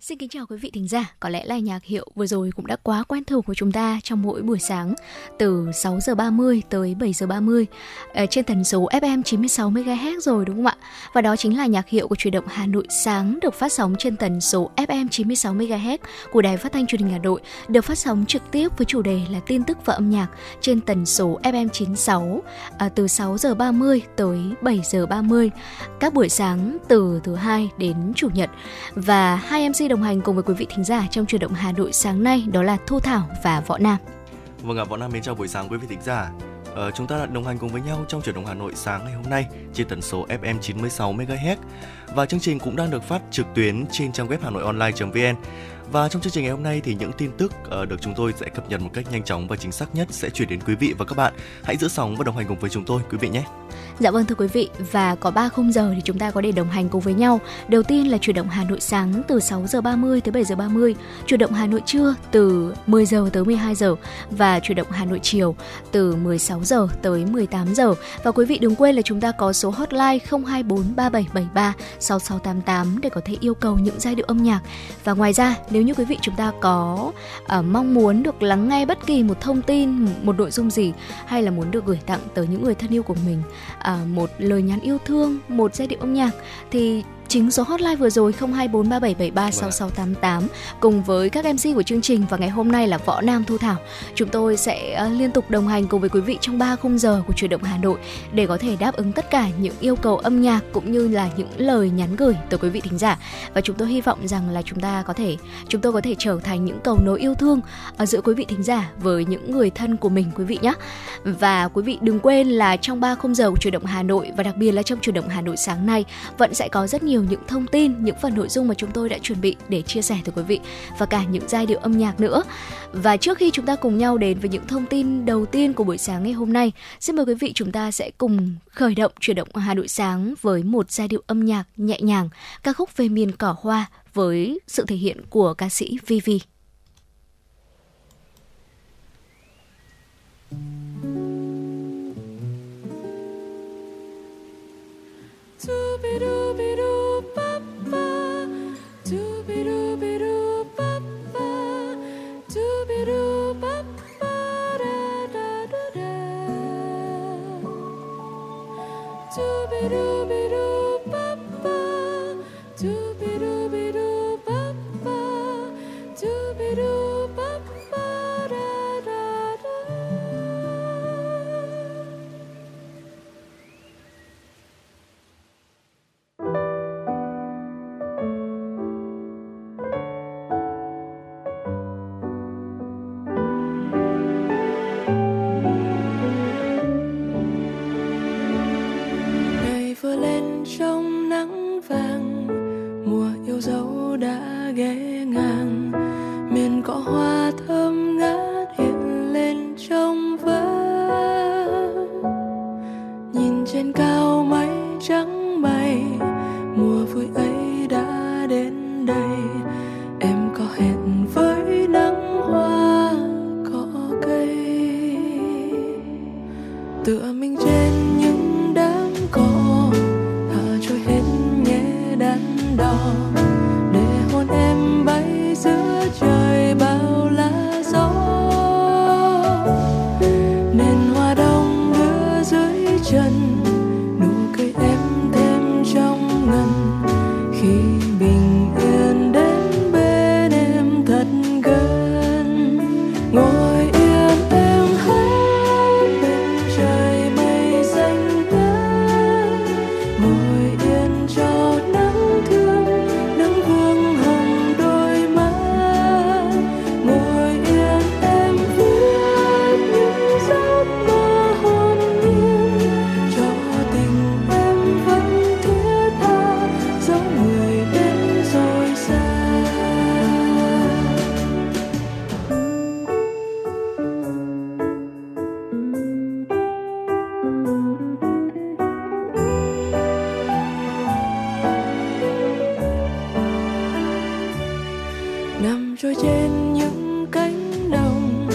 Xin kính chào quý vị thính giả, có lẽ là nhạc hiệu vừa rồi cũng đã quá quen thuộc của chúng ta trong mỗi buổi sáng từ 6h30 tới 7h30 trên tần số FM 96MHz rồi đúng không ạ? Và đó chính là nhạc hiệu của Chuyển động Hà Nội sáng được phát sóng trên tần số FM 96MHz của Đài Phát thanh Truyền hình Hà Nội, được phát sóng trực tiếp với chủ đề là tin tức và âm nhạc trên tần số FM 96 từ 6h30 tới 7h30 các buổi sáng từ thứ Hai đến Chủ nhật. Và hai MC đồng hành cùng với quý vị thính giả trong Chuyển động Hà Nội sáng nay đó là Thu Thảo và Võ Nam. Vâng ạ, Võ Nam đến chào buổi sáng quý vị thính giả. Chúng ta đã đồng hành cùng với nhau trong Chuyển động Hà Nội sáng ngày hôm nay trên tần số FM 96MHz và chương trình cũng đang được phát trực tuyến trên trang web Hanoi Online.vn. Và trong chương trình ngày hôm nay thì những tin tức được chúng tôi sẽ cập nhật một cách nhanh chóng và chính xác nhất sẽ chuyển đến quý vị và các bạn. Hãy giữ sóng và đồng hành cùng với chúng tôi quý vị nhé. Dạ vâng thưa quý vị, và có 3 khung giờ thì chúng ta có để đồng hành cùng với nhau. Đầu tiên là Chuyển động Hà Nội sáng từ 6h30 tới 7h30, Chuyển động Hà Nội trưa từ 10h tới 12h và Chuyển động Hà Nội chiều từ 16h tới 18h. Và quý vị đừng quên là chúng ta có số hotline 024 3773 6688 để có thể yêu cầu những giai điệu âm nhạc. Và ngoài ra nếu như quý vị chúng ta có mong muốn được lắng nghe bất kỳ một thông tin, một nội dung gì, hay là muốn được gửi tặng tới những người thân yêu của mình một lời nhắn yêu thương, một giai điệu âm nhạc, thì chính số hotline vừa rồi 024 3773 6688 cùng với các MC của chương trình và ngày hôm nay là Võ Nam, Thu Thảo, chúng tôi sẽ liên tục đồng hành cùng với quý vị trong 3 khung giờ của Chuyển động Hà Nội để có thể đáp ứng tất cả những yêu cầu âm nhạc cũng như là những lời nhắn gửi tới quý vị thính giả. Và chúng tôi hy vọng rằng là chúng tôi có thể trở thành những cầu nối yêu thương giữa quý vị thính giả với những người thân của mình quý vị nhé. Và quý vị đừng quên là trong 3 khung giờ của Chuyển động Hà Nội và đặc biệt là trong Chuyển động Hà Nội sáng nay vẫn sẽ có rất nhiều những thông tin, những phần nội dung mà chúng tôi đã chuẩn bị để chia sẻ tới quý vị và cả những giai điệu âm nhạc nữa. Và trước khi chúng ta cùng nhau đến với những thông tin đầu tiên của buổi sáng ngày hôm nay, xin mời quý vị chúng ta sẽ cùng khởi động Chuyển động Hà Nội sáng với một giai điệu âm nhạc nhẹ nhàng, ca khúc Về miền cỏ hoa với sự thể hiện của ca sĩ Vivi. Nằm trôi trên những cánh đồng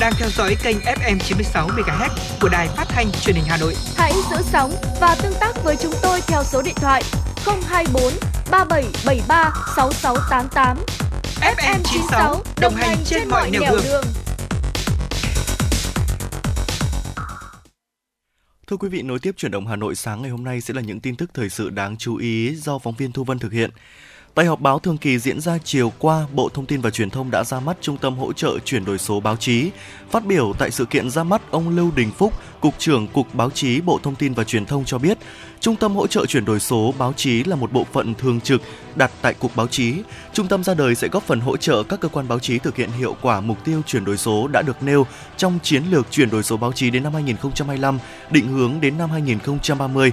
Đang theo dõi kênh FM 96MHz của Đài Phát thanh Truyền hình Hà Nội. Hãy giữ sóng và tương tác với chúng tôi theo số điện thoại 024 3773 6688. FM 96 đồng hành trên mọi nẻo đường. Thưa quý vị, nối tiếp Chuyển động Hà Nội sáng ngày hôm nay sẽ là những tin tức thời sự đáng chú ý do phóng viên Thu Vân thực hiện. Tại họp báo thường kỳ diễn ra chiều qua, Bộ Thông tin và Truyền thông đã ra mắt Trung tâm Hỗ trợ Chuyển đổi số báo chí. Phát biểu tại sự kiện ra mắt, ông Lưu Đình Phúc, Cục trưởng Cục Báo chí Bộ Thông tin và Truyền thông cho biết, Trung tâm Hỗ trợ Chuyển đổi số báo chí là một bộ phận thường trực đặt tại Cục Báo chí. Trung tâm ra đời sẽ góp phần hỗ trợ các cơ quan báo chí thực hiện hiệu quả mục tiêu chuyển đổi số đã được nêu trong Chiến lược Chuyển đổi số báo chí đến năm 2025, định hướng đến năm 2030.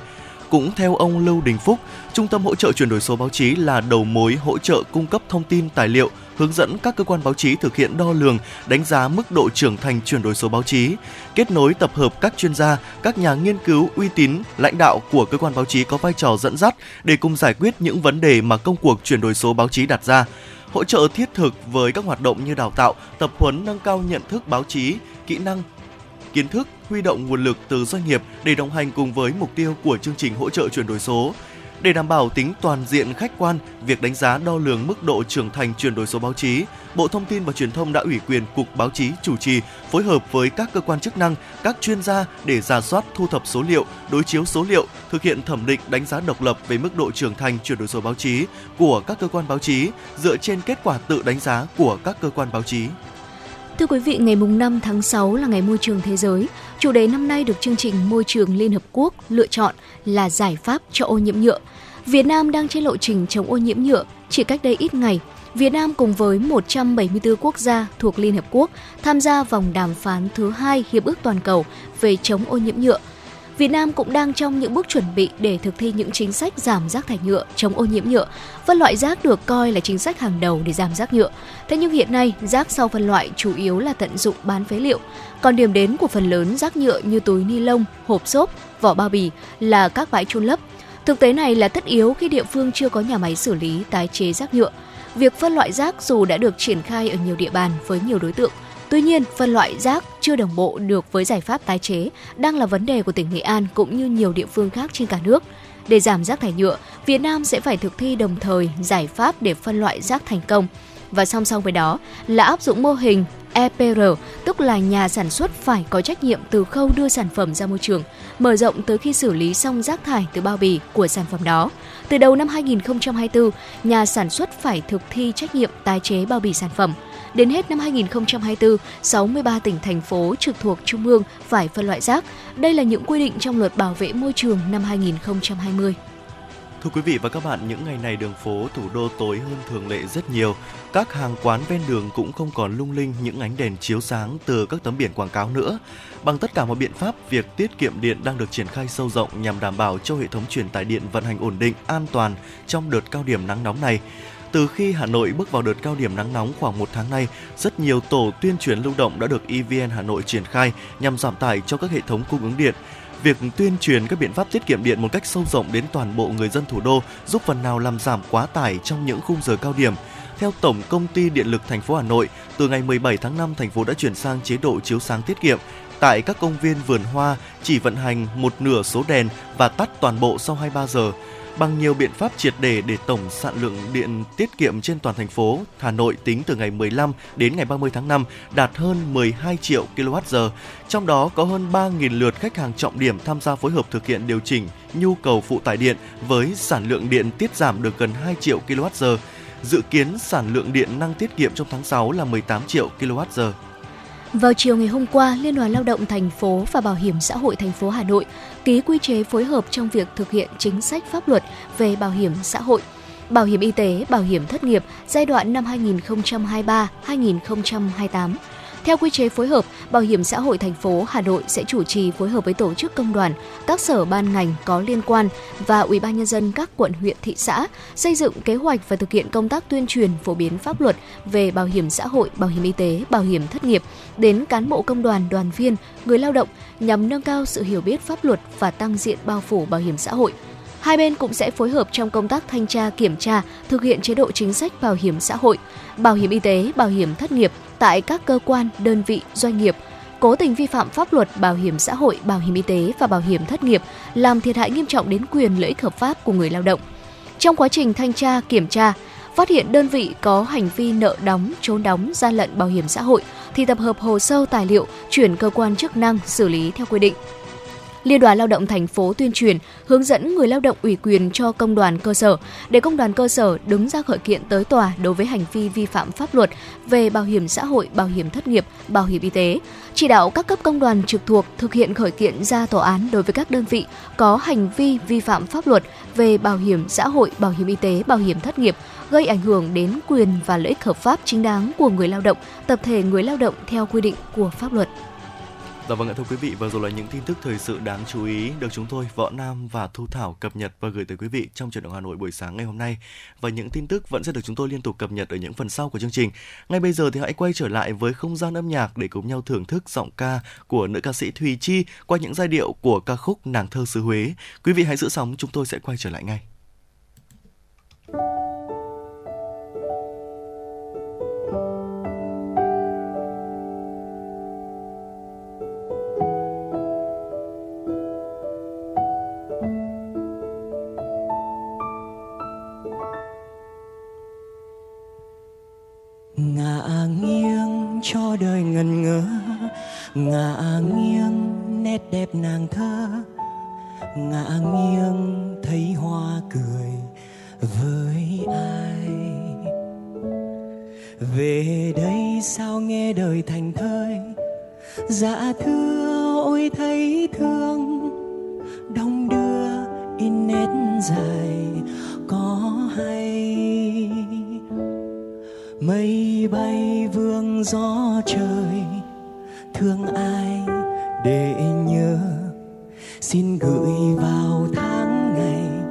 Cũng theo ông Lưu Đình Phúc, Trung tâm Hỗ trợ Chuyển đổi số báo chí là đầu mối hỗ trợ cung cấp thông tin, tài liệu, hướng dẫn các cơ quan báo chí thực hiện đo lường, đánh giá mức độ trưởng thành chuyển đổi số báo chí, kết nối tập hợp các chuyên gia, các nhà nghiên cứu uy tín, lãnh đạo của cơ quan báo chí có vai trò dẫn dắt để cùng giải quyết những vấn đề mà công cuộc chuyển đổi số báo chí đặt ra, hỗ trợ thiết thực với các hoạt động như đào tạo, tập huấn nâng cao nhận thức báo chí, kỹ năng, kiến thức, huy động nguồn lực từ doanh nghiệp để đồng hành cùng với mục tiêu của chương trình hỗ trợ chuyển đổi số. Để đảm bảo tính toàn diện, khách quan, việc đánh giá đo lường mức độ trưởng thành chuyển đổi số báo chí, Bộ Thông tin và Truyền thông đã ủy quyền Cục Báo chí chủ trì, phối hợp với các cơ quan chức năng, các chuyên gia để rà soát, thu thập số liệu, đối chiếu số liệu, thực hiện thẩm định đánh giá độc lập về mức độ trưởng thành chuyển đổi số báo chí của các cơ quan báo chí dựa trên kết quả tự đánh giá của các cơ quan báo chí. Thưa quý vị, ngày 5 tháng 6 là Ngày Môi trường Thế giới. Chủ đề năm nay được Chương trình Môi trường Liên Hợp Quốc lựa chọn là giải pháp cho ô nhiễm nhựa. Việt Nam đang trên lộ trình chống ô nhiễm nhựa. Chỉ cách đây ít ngày, Việt Nam cùng với 174 quốc gia thuộc Liên Hợp Quốc tham gia vòng đàm phán thứ 2 Hiệp ước Toàn cầu về chống ô nhiễm nhựa. Việt Nam cũng đang trong những bước chuẩn bị để thực thi những chính sách giảm rác thải nhựa, chống ô nhiễm nhựa. Phân loại rác được coi là chính sách hàng đầu để giảm rác nhựa. Thế nhưng hiện nay, rác sau phân loại chủ yếu là tận dụng bán phế liệu. Còn điểm đến của phần lớn rác nhựa như túi ni lông, hộp xốp, vỏ bao bì là các bãi chôn lấp. Thực tế này là tất yếu khi địa phương chưa có nhà máy xử lý, tái chế rác nhựa. Việc phân loại rác dù đã được triển khai ở nhiều địa bàn với nhiều đối tượng, tuy nhiên, phân loại rác chưa đồng bộ được với giải pháp tái chế đang là vấn đề của tỉnh Nghệ An cũng như nhiều địa phương khác trên cả nước. Để giảm rác thải nhựa, Việt Nam sẽ phải thực thi đồng thời giải pháp để phân loại rác thành công. Và song song với đó là áp dụng mô hình EPR, tức là nhà sản xuất phải có trách nhiệm từ khâu đưa sản phẩm ra môi trường, mở rộng tới khi xử lý xong rác thải từ bao bì của sản phẩm đó. Từ đầu năm 2024, nhà sản xuất phải thực thi trách nhiệm tái chế bao bì sản phẩm. Đến hết năm 2024, 63 tỉnh, thành phố trực thuộc Trung ương phải phân loại rác. Đây là những quy định trong Luật bảo vệ môi trường năm 2020. Thưa quý vị và các bạn, những ngày này đường phố thủ đô tối hơn thường lệ rất nhiều. Các hàng quán ven đường cũng không còn lung linh những ánh đèn chiếu sáng từ các tấm biển quảng cáo nữa. Bằng tất cả mọi biện pháp, việc tiết kiệm điện đang được triển khai sâu rộng nhằm đảm bảo cho hệ thống truyền tải điện vận hành ổn định, an toàn trong đợt cao điểm nắng nóng này. Từ khi Hà Nội bước vào đợt cao điểm nắng nóng khoảng 1 tháng nay, rất nhiều tổ tuyên truyền lưu động đã được EVN Hà Nội triển khai nhằm giảm tải cho các hệ thống cung ứng điện. Việc tuyên truyền các biện pháp tiết kiệm điện một cách sâu rộng đến toàn bộ người dân thủ đô giúp phần nào làm giảm quá tải trong những khung giờ cao điểm. Theo Tổng Công ty Điện lực thành phố Hà Nội, từ ngày 17 tháng 5, thành phố đã chuyển sang chế độ chiếu sáng tiết kiệm. Tại các công viên vườn hoa chỉ vận hành một nửa số đèn và tắt toàn bộ sau 23 giờ. Bằng nhiều biện pháp triệt đề để tổng sản lượng điện tiết kiệm trên toàn thành phố Hà Nội tính từ ngày 15 đến ngày 30 tháng 5 đạt hơn 12 triệu kWh, trong đó có hơn 3.000 lượt khách hàng trọng điểm tham gia phối hợp thực hiện điều chỉnh nhu cầu phụ tải điện với sản lượng điện tiết giảm được gần 2 triệu kWh. Dự kiến sản lượng điện năng tiết kiệm trong tháng 6 là 18 triệu kWh. Vào chiều ngày hôm qua, Liên đoàn Lao động Thành phố và Bảo hiểm Xã hội Thành phố Hà Nội ký quy chế phối hợp trong việc thực hiện chính sách pháp luật về bảo hiểm xã hội, bảo hiểm y tế, bảo hiểm thất nghiệp giai đoạn năm 2023-2028. Theo quy chế phối hợp, Bảo hiểm Xã hội Thành phố Hà Nội sẽ chủ trì phối hợp với tổ chức công đoàn, các sở ban ngành có liên quan và Ủy ban nhân dân các quận, huyện, thị xã xây dựng kế hoạch và thực hiện công tác tuyên truyền phổ biến pháp luật về bảo hiểm xã hội, bảo hiểm y tế, bảo hiểm thất nghiệp đến cán bộ công đoàn, đoàn viên, người lao động nhằm nâng cao sự hiểu biết pháp luật và tăng diện bao phủ bảo hiểm xã hội. Hai bên cũng sẽ phối hợp trong công tác thanh tra, kiểm tra, thực hiện chế độ chính sách bảo hiểm xã hội, bảo hiểm y tế, bảo hiểm thất nghiệp tại các cơ quan, đơn vị, doanh nghiệp cố tình vi phạm pháp luật bảo hiểm xã hội, bảo hiểm y tế và bảo hiểm thất nghiệp, làm thiệt hại nghiêm trọng đến quyền lợi ích hợp pháp của người lao động. Trong quá trình thanh tra, kiểm tra, phát hiện đơn vị có hành vi nợ đóng, trốn đóng, gian lận bảo hiểm xã hội thì tập hợp hồ sơ, tài liệu, chuyển cơ quan chức năng xử lý theo quy định. Liên đoàn Lao động Thành phố tuyên truyền, hướng dẫn người lao động ủy quyền cho công đoàn cơ sở để công đoàn cơ sở đứng ra khởi kiện tới tòa đối với hành vi vi phạm pháp luật về bảo hiểm xã hội, bảo hiểm thất nghiệp, bảo hiểm y tế. Chỉ đạo các cấp công đoàn trực thuộc thực hiện khởi kiện ra tòa án đối với các đơn vị có hành vi vi phạm pháp luật về bảo hiểm xã hội, bảo hiểm y tế, bảo hiểm thất nghiệp gây ảnh hưởng đến quyền và lợi ích hợp pháp chính đáng của người lao động, tập thể người lao động theo quy định của pháp luật. Vâng ạ, thưa quý vị, vừa rồi là những tin tức thời sự đáng chú ý được chúng tôi, Võ Nam và Thu Thảo cập nhật và gửi tới quý vị trong Chuyển động Hà Nội buổi sáng ngày hôm nay. Và những tin tức vẫn sẽ được chúng tôi liên tục cập nhật ở những phần sau của chương trình. Ngay bây giờ thì hãy quay trở lại với không gian âm nhạc để cùng nhau thưởng thức giọng ca của nữ ca sĩ Thùy Chi qua những giai điệu của ca khúc Nàng thơ xứ Huế. Quý vị hãy giữ sóng, chúng tôi sẽ quay trở lại ngay. Ngả nghiêng cho đời ngần ngơ, ngả nghiêng nét đẹp nàng thơ, ngả nghiêng thấy hoa cười với ai. Về đây sao nghe đời thành thơi, dạ thưa ôi thấy thương, đong đưa in nét dài có hay. Mây bay vương gió trời, thương ai để nhớ, xin gửi vào tháng ngày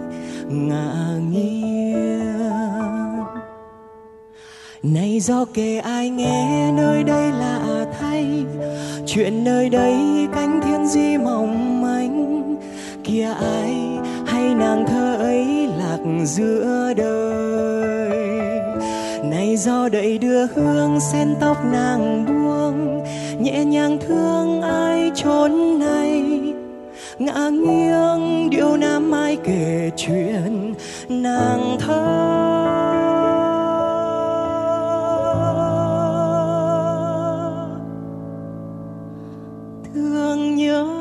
ngả nghiêng. Này do kể ai nghe nơi đây lạ thay, chuyện nơi đây cánh thiên di mỏng manh, kia ai hay nàng thơ ấy lạc giữa đời. Này gió đẩy đưa hương sen tóc nàng buông, nhẹ nhàng thương ai chốn này. Ngả nghiêng điệu Nam ai kể chuyện nàng thơ. Thương nhớ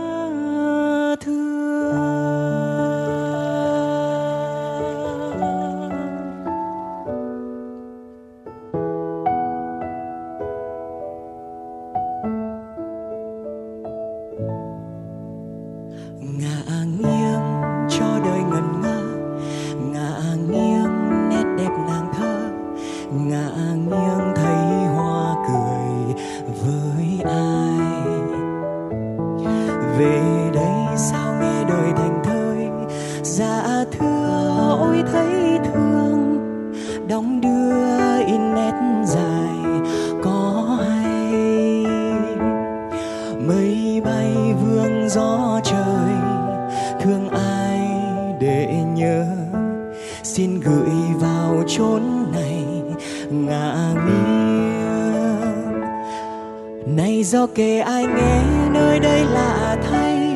Này do kể ai nghe nơi đây lạ thay,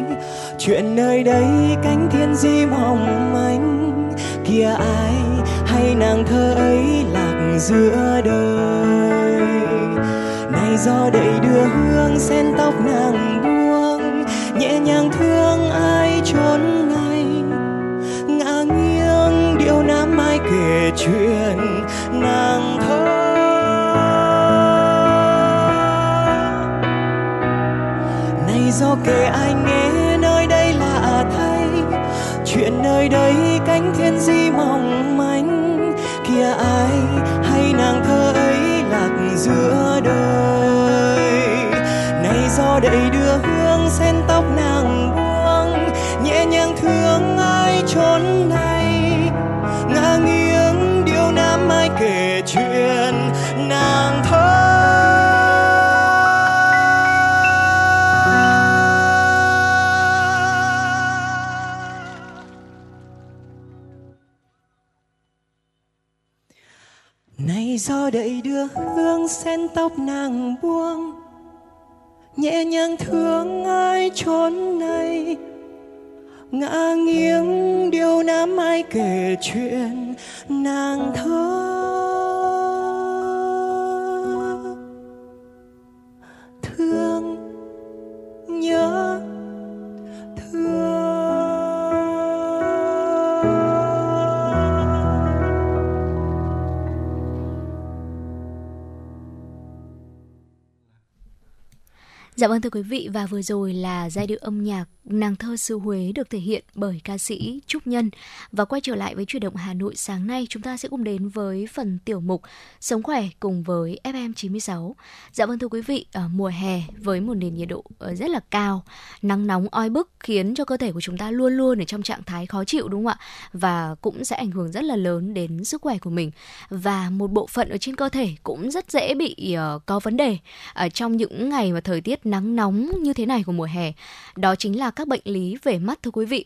chuyện nơi đây cánh thiên diêm mỏng manh. Kia ai hay nàng thơ ấy lạc giữa đời. Này gió đầy đưa hương sen tóc nàng buông, nhẹ nhàng thương ai trốn ngày. Ngã nghiêng điệu nam mai kể chuyện nàng thơ. Do kể ai nghe nơi đây lạ thay, chuyện nơi đây cánh thiên di mỏng manh. Kia ai hay nàng thơ ấy lạc giữa đời. Này gió đầy đưa hương sen tóc nàng buông, nhẹ nhàng thương ai trốn này. Ngã nghiêng điệu nam ai kể chuyện nàng thơ. Gió đẩy đưa hương sen tóc nàng buông, nhẹ nhàng thương ai trốn này. Ngã nghiêng điều nam ai kể chuyện nàng thơ. Thương nhớ thương. Dạ vâng thưa quý vị, và vừa rồi là giai điệu âm nhạc Nàng thơ xứ Huế được thể hiện bởi ca sĩ Trúc Nhân. Và quay trở lại với Chuyển động Hà Nội sáng nay, chúng ta sẽ cùng đến với phần tiểu mục Sống khỏe cùng với FM 96. Dạ vâng thưa quý vị, mùa hè với một nền nhiệt độ rất là cao, nắng nóng oi bức khiến cho cơ thể của chúng ta luôn luôn ở trong trạng thái khó chịu đúng không ạ? Và cũng sẽ ảnh hưởng rất là lớn đến sức khỏe của mình. Và một bộ phận ở trên cơ thể cũng rất dễ bị có vấn đề trong những ngày mà thời tiết nắng nóng như thế này của mùa hè. Đó chính là các bệnh lý về mắt thưa quý vị.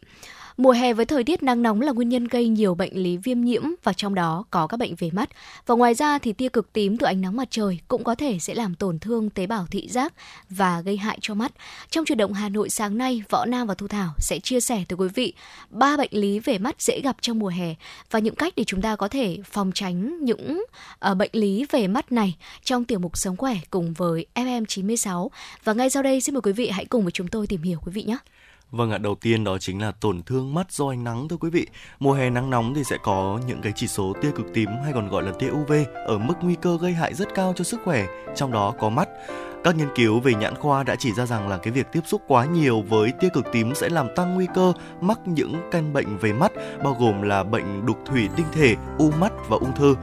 Mùa hè với thời tiết nắng nóng là nguyên nhân gây nhiều bệnh lý viêm nhiễm và trong đó có các bệnh về mắt. Và ngoài ra thì tia cực tím từ ánh nắng mặt trời cũng có thể sẽ làm tổn thương tế bào thị giác và gây hại cho mắt. Trong Chuyển động Hà Nội sáng nay, Võ Nam và Thu Thảo sẽ chia sẻ tới quý vị 3 bệnh lý về mắt dễ gặp trong mùa hè và những cách để chúng ta có thể phòng tránh những bệnh lý về mắt này trong tiểu mục Sống khỏe cùng với FM 96. Và ngay sau đây xin mời quý vị hãy cùng với chúng tôi tìm hiểu quý vị nhé. Vâng ạ, đầu tiên đó chính là tổn thương mắt do ánh nắng thưa quý vị. Mùa hè nắng nóng thì sẽ có những cái chỉ số tia cực tím hay còn gọi là tia UV ở mức nguy cơ gây hại rất cao cho sức khỏe, trong đó có mắt. Các nghiên cứu về nhãn khoa đã chỉ ra rằng là cái việc tiếp xúc quá nhiều với tia cực tím sẽ làm tăng nguy cơ mắc những căn bệnh về mắt, bao gồm là bệnh đục thủy tinh thể, u mắt và ung thư.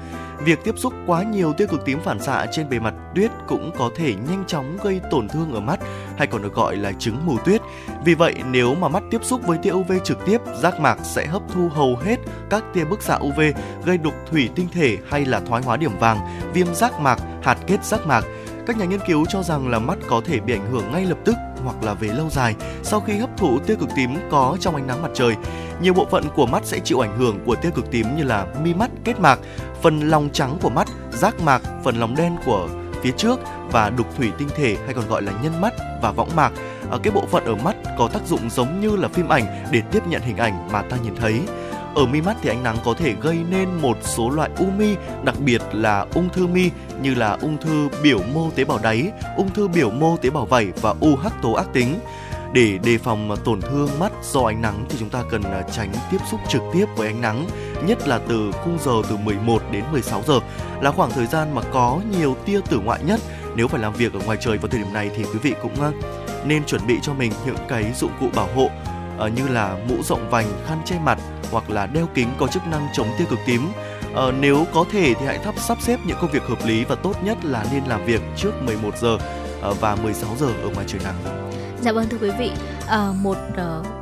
Việc tiếp xúc quá nhiều tia cực tím phản xạ trên bề mặt tuyết cũng có thể nhanh chóng gây tổn thương ở mắt, hay còn được gọi là chứng mù tuyết. Vì vậy, nếu mà mắt tiếp xúc với tia UV trực tiếp, giác mạc sẽ hấp thu hầu hết các tia bức xạ UV gây đục thủy tinh thể hay là thoái hóa điểm vàng, viêm giác mạc, hạt kết giác mạc. Các nhà nghiên cứu cho rằng là mắt có thể bị ảnh hưởng ngay lập tức hoặc là về lâu dài sau khi hấp thụ tia cực tím có trong ánh nắng mặt trời. Nhiều bộ phận của mắt sẽ chịu ảnh hưởng của tia cực tím như là mi mắt, kết mạc, phần lòng trắng của mắt, giác mạc, phần lòng đen của phía trước và đục thủy tinh thể hay còn gọi là nhân mắt và võng mạc. Cái bộ phận ở mắt có tác dụng giống như là phim ảnh để tiếp nhận hình ảnh mà ta nhìn thấy. Ở mi mắt thì ánh nắng có thể gây nên một số loại u mi, đặc biệt là ung thư mi như là ung thư biểu mô tế bào đáy, ung thư biểu mô tế bào vẩy và u hắc tố ác tính. Để đề phòng tổn thương mắt do ánh nắng thì chúng ta cần tránh tiếp xúc trực tiếp với ánh nắng, nhất là từ khung giờ từ 11 đến 16 giờ là khoảng thời gian mà có nhiều tia tử ngoại nhất. Nếu phải làm việc ở ngoài trời vào thời điểm này thì quý vị cũng nên chuẩn bị cho mình những cái dụng cụ bảo hộ như là mũ rộng vành, khăn che mặt hoặc là đeo kính có chức năng chống tia cực tím. Nếu có thể thì hãy sắp xếp những công việc hợp lý và tốt nhất là nên làm việc trước 11 giờ và 16 giờ ở ngoài trời nắng. Dạ vâng thưa quý vị, một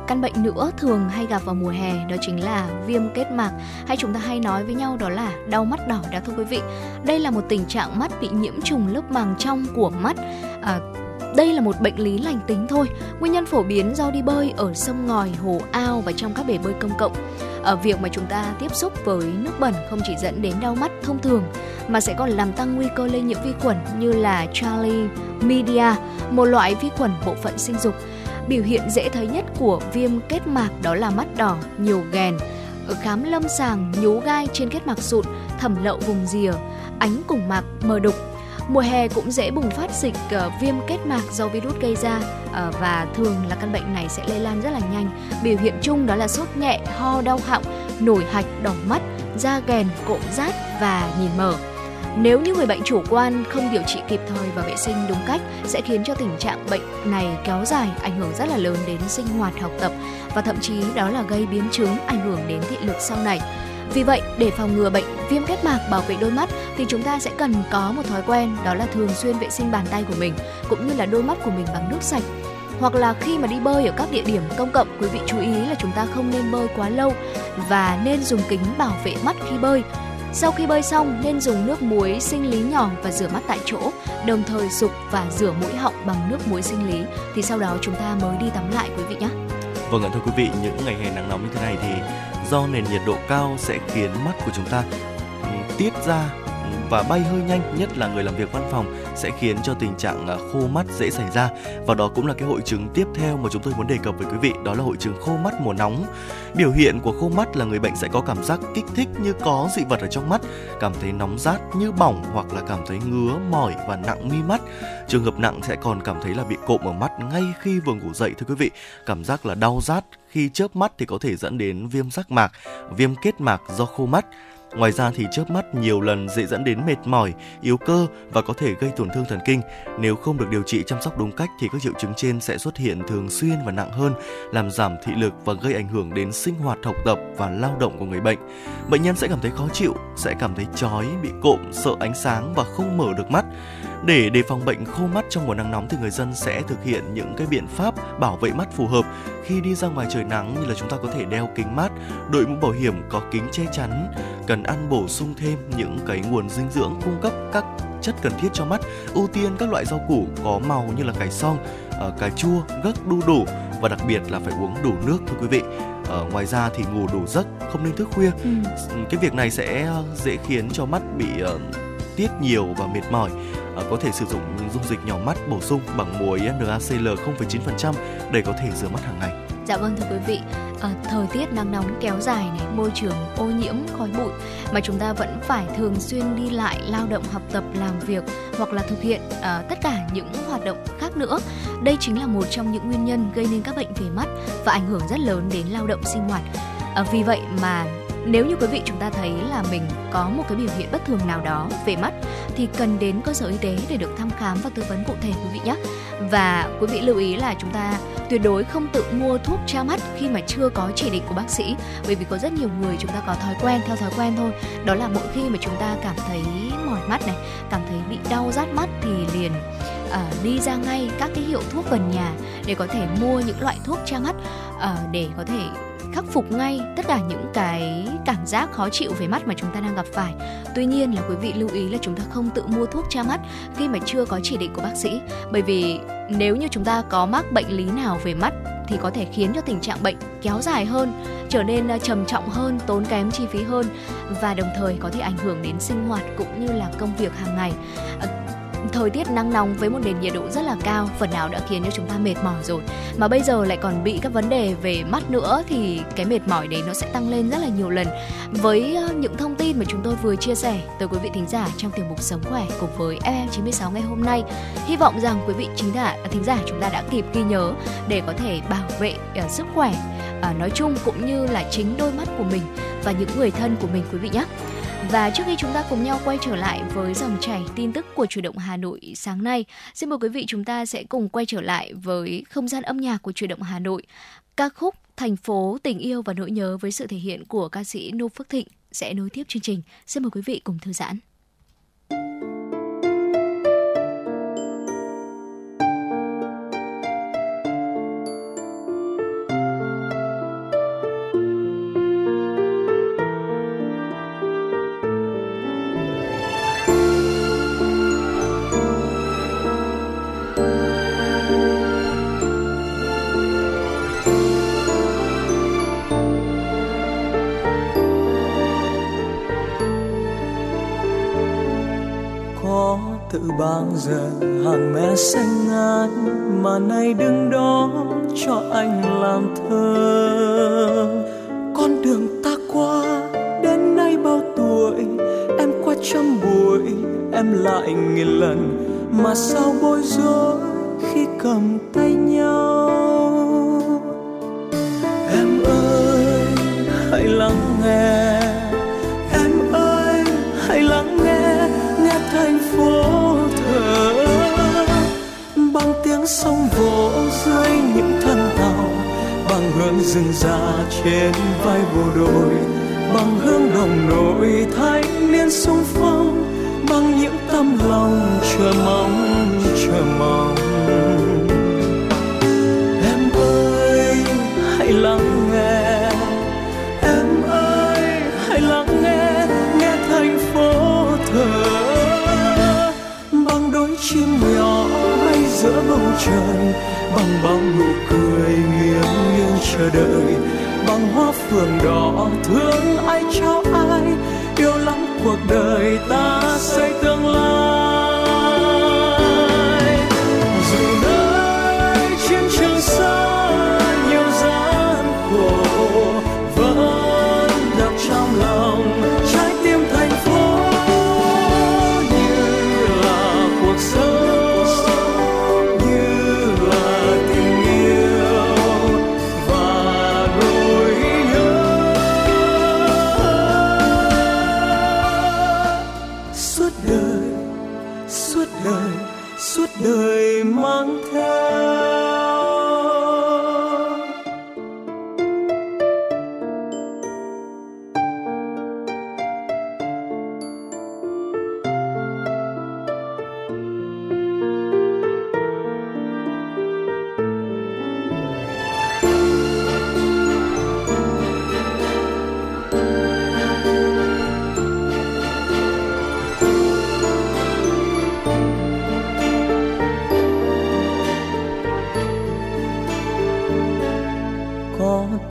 căn bệnh nữa thường hay gặp vào mùa hè đó chính là viêm kết mạc, hay chúng ta hay nói với nhau đó là đau mắt đỏ đã thưa quý vị. Đây là một tình trạng mắt bị nhiễm trùng lớp màng trong của mắt. Đây là một bệnh lý lành tính thôi, nguyên nhân phổ biến do đi bơi ở sông ngòi, hồ ao và trong các bể bơi công cộng. Ở việc mà chúng ta tiếp xúc với nước bẩn không chỉ dẫn đến đau mắt thông thường mà sẽ còn làm tăng nguy cơ lây nhiễm vi khuẩn như là Chlamydia, một loại vi khuẩn bộ phận sinh dục. Biểu hiện dễ thấy nhất của viêm kết mạc đó là mắt đỏ, nhiều ghèn, khám lâm sàng nhú gai trên kết mạc sụn, thẩm lậu vùng rìa, ánh cùng mạc, mờ đục. Mùa hè cũng dễ bùng phát dịch viêm kết mạc do virus gây ra, và thường là căn bệnh này sẽ lây lan rất là nhanh. Biểu hiện chung đó là sốt nhẹ, ho, đau họng, nổi hạch, đỏ mắt, da ghèn, cộm rát và nhìn mờ. Nếu như người bệnh chủ quan không điều trị kịp thời và vệ sinh đúng cách sẽ khiến cho tình trạng bệnh này kéo dài, ảnh hưởng rất là lớn đến sinh hoạt, học tập và thậm chí đó là gây biến chứng ảnh hưởng đến thị lực sau này. Vì vậy, để phòng ngừa bệnh viêm kết mạc, bảo vệ đôi mắt thì chúng ta sẽ cần có một thói quen đó là thường xuyên vệ sinh bàn tay của mình cũng như là đôi mắt của mình bằng nước sạch. Hoặc là khi mà đi bơi ở các địa điểm công cộng, quý vị chú ý là chúng ta không nên bơi quá lâu và nên dùng kính bảo vệ mắt khi bơi. Sau khi bơi xong nên dùng nước muối sinh lý nhỏ và rửa mắt tại chỗ, đồng thời sục và rửa mũi họng bằng nước muối sinh lý thì sau đó chúng ta mới đi tắm lại quý vị nhé. Vâng ạ, thưa quý vị, những ngày hè nắng nóng như thế này thì do nền nhiệt độ cao sẽ khiến mắt của chúng ta tiết ra và bay hơi nhanh, nhất là người làm việc văn phòng sẽ khiến cho tình trạng khô mắt dễ xảy ra, và đó cũng là cái hội chứng tiếp theo mà chúng tôi muốn đề cập với quý vị, đó là hội chứng khô mắt mùa nóng. Biểu hiện của khô mắt là người bệnh sẽ có cảm giác kích thích như có dị vật ở trong mắt, cảm thấy nóng rát như bỏng hoặc là cảm thấy ngứa, mỏi và nặng mi mắt. Trường hợp nặng sẽ còn cảm thấy là bị cộm ở mắt ngay khi vừa ngủ dậy thưa quý vị, cảm giác là đau rát khi chớp mắt thì có thể dẫn đến viêm giác mạc, viêm kết mạc do khô mắt. Ngoài ra thì chớp mắt nhiều lần dễ dẫn đến mệt mỏi, yếu cơ và có thể gây tổn thương thần kinh. Nếu không được điều trị chăm sóc đúng cách thì các triệu chứng trên sẽ xuất hiện thường xuyên và nặng hơn, làm giảm thị lực và gây ảnh hưởng đến sinh hoạt, học tập và lao động của người bệnh. Bệnh nhân sẽ cảm thấy khó chịu, sẽ cảm thấy chói, bị cộm, sợ ánh sáng và không mở được mắt. Để đề phòng bệnh khô mắt trong mùa nắng nóng thì người dân sẽ thực hiện những cái biện pháp bảo vệ mắt phù hợp. Khi đi ra ngoài trời nắng như là chúng ta có thể đeo kính mát, đội mũ bảo hiểm có kính che chắn, cần ăn bổ sung thêm những cái nguồn dinh dưỡng cung cấp các chất cần thiết cho mắt, ưu tiên các loại rau củ có màu như là cải xoong, cà chua, gấc, đu đủ và đặc biệt là phải uống đủ nước thưa quý vị. Ngoài ra thì ngủ đủ giấc, không nên thức khuya. Cái việc này sẽ dễ khiến cho mắt bị tiết nhiều và mệt mỏi. Có thể sử dụng dung dịch nhỏ mắt bổ sung bằng muối NaCl 0,9% để có thể rửa mắt hàng ngày. Dạ vâng thưa quý vị, thời tiết nắng nóng kéo dài này, môi trường ô nhiễm khói bụi mà chúng ta vẫn phải thường xuyên đi lại, lao động, học tập, làm việc hoặc là thực hiện tất cả những hoạt động khác nữa. Đây chính là một trong những nguyên nhân gây nên các bệnh về mắt và ảnh hưởng rất lớn đến lao động sinh hoạt. Vì vậy mà nếu như quý vị chúng ta thấy là mình có một cái biểu hiện bất thường nào đó về mắt thì cần đến cơ sở y tế để được thăm khám và tư vấn cụ thể quý vị nhé. Và quý vị lưu ý là chúng ta tuyệt đối không tự mua thuốc tra mắt khi mà chưa có chỉ định của bác sĩ, bởi vì có rất nhiều người chúng ta có thói quen, theo thói quen thôi, đó là mỗi khi mà chúng ta cảm thấy mỏi mắt này, cảm thấy bị đau rát mắt thì liền đi ra ngay các cái hiệu thuốc gần nhà để có thể mua những loại thuốc tra mắt để có thể khắc phục ngay tất cả những cái cảm giác khó chịu về mắt mà chúng ta đang gặp phải. Tuy nhiên là quý vị lưu ý là chúng ta không tự mua thuốc tra mắt khi mà chưa có chỉ định của bác sĩ, bởi vì nếu như chúng ta có mắc bệnh lý nào về mắt thì có thể khiến cho tình trạng bệnh kéo dài hơn, trở nên trầm trọng hơn, tốn kém chi phí hơn và đồng thời có thể ảnh hưởng đến sinh hoạt cũng như là công việc hàng ngày. Thời tiết nắng nóng với một nền nhiệt độ rất là cao phần nào đã khiến cho chúng ta mệt mỏi rồi, mà bây giờ lại còn bị các vấn đề về mắt nữa thì cái mệt mỏi đấy nó sẽ tăng lên rất là nhiều lần. Với những thông tin mà chúng tôi vừa chia sẻ tới quý vị thính giả trong tiểu mục Sống Khỏe cùng với FM 96 ngày hôm nay, hy vọng rằng quý vị thính giả chúng ta đã kịp ghi nhớ để có thể bảo vệ sức khỏe nói chung cũng như là chính đôi mắt của mình và những người thân của mình quý vị nhé. Và trước khi chúng ta cùng nhau quay trở lại với dòng chảy tin tức của Chuyển động Hà Nội sáng nay, xin mời quý vị chúng ta sẽ cùng quay trở lại với không gian âm nhạc của Chuyển động Hà Nội. Ca khúc Thành phố Tình Yêu và Nỗi Nhớ với sự thể hiện của ca sĩ Noo Phước Thịnh sẽ nối tiếp chương trình. Xin mời quý vị cùng thư giãn. bao giờ hàng me xanh ngát mà nay đứng đó cho anh làm thơ. Con đường ta qua đến nay bao tuổi, em qua trăm buổi em lại nghìn lần, mà sao bối rối khi cầm tay nhau. Em ơi hãy lắng nghe, em ơi hãy lắng nghe, nghe thành phố thở bằng tiếng sóng vỗ dưới những thân tàu, bằng hương rừng già trên vai bộ đội, bằng hương đồng đội thanh niên xung phong, bằng những tấm lòng chờ mong, chờ mong. Em ơi hãy lắng nghe, em ơi hãy lắng nghe, nghe thành phố thở bằng đôi chim nhỏ bay giữa bầu trời, bằng bao nụ cười nghiêng nghiêng chờ đợi, bằng hoa phượng đỏ thương ai trao ai, yêu lắm cuộc đời ta xây tương lai. Dù nơi chiến trường xa nhiều gian khổ, vẫn đập trong lòng trái tim thành phố như là cuộc sống, như là tình yêu và nỗi nhớ. Suốt đời, suốt đời, suốt đời mang theo.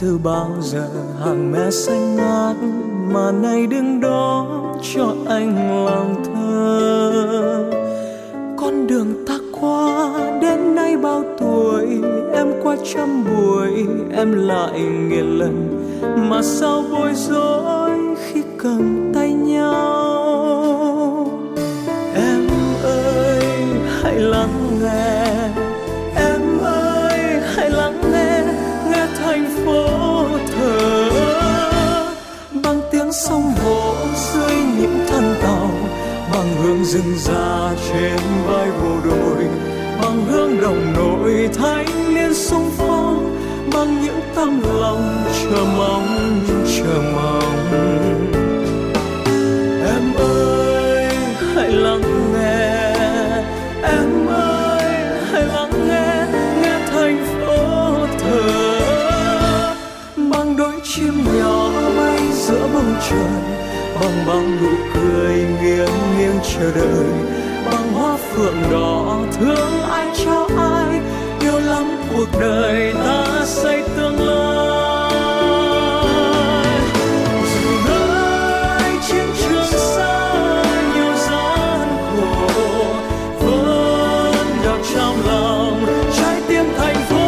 Từ bao giờ hàng me xanh ngát mà nay đứng đó cho anh làm thơ. Con đường ta qua đến nay bao tuổi, em qua trăm buổi em lại nghìn lần, mà sao bối rối khi cầm tay nhau. Em ơi hãy lắng nghe, em ơi hãy lắng nghe, nghe thành phố thở bằng tiếng sông vỗ dưới những thân tàu, bằng hương rừng già trên vai bộ đội, bằng hương đồng đội thanh niên xung phong, bằng những tấm lòng chờ mong, chờ mong. Em ơi hãy lắng nghe, em ơi hãy lắng nghe, nghe thành phố thở bằng đôi chim nhỏ bay giữa bầu trời, bằng bao nụ cười nghiêng nghiêng chờ đợi, bằng hoa phượng đỏ thương ai cho ai, yêu lắm cuộc đời ta xây tương lai. Dù nơi chiến trường xa nhiều gian khổ, vẫn đập trong lòng trái tim thành phố.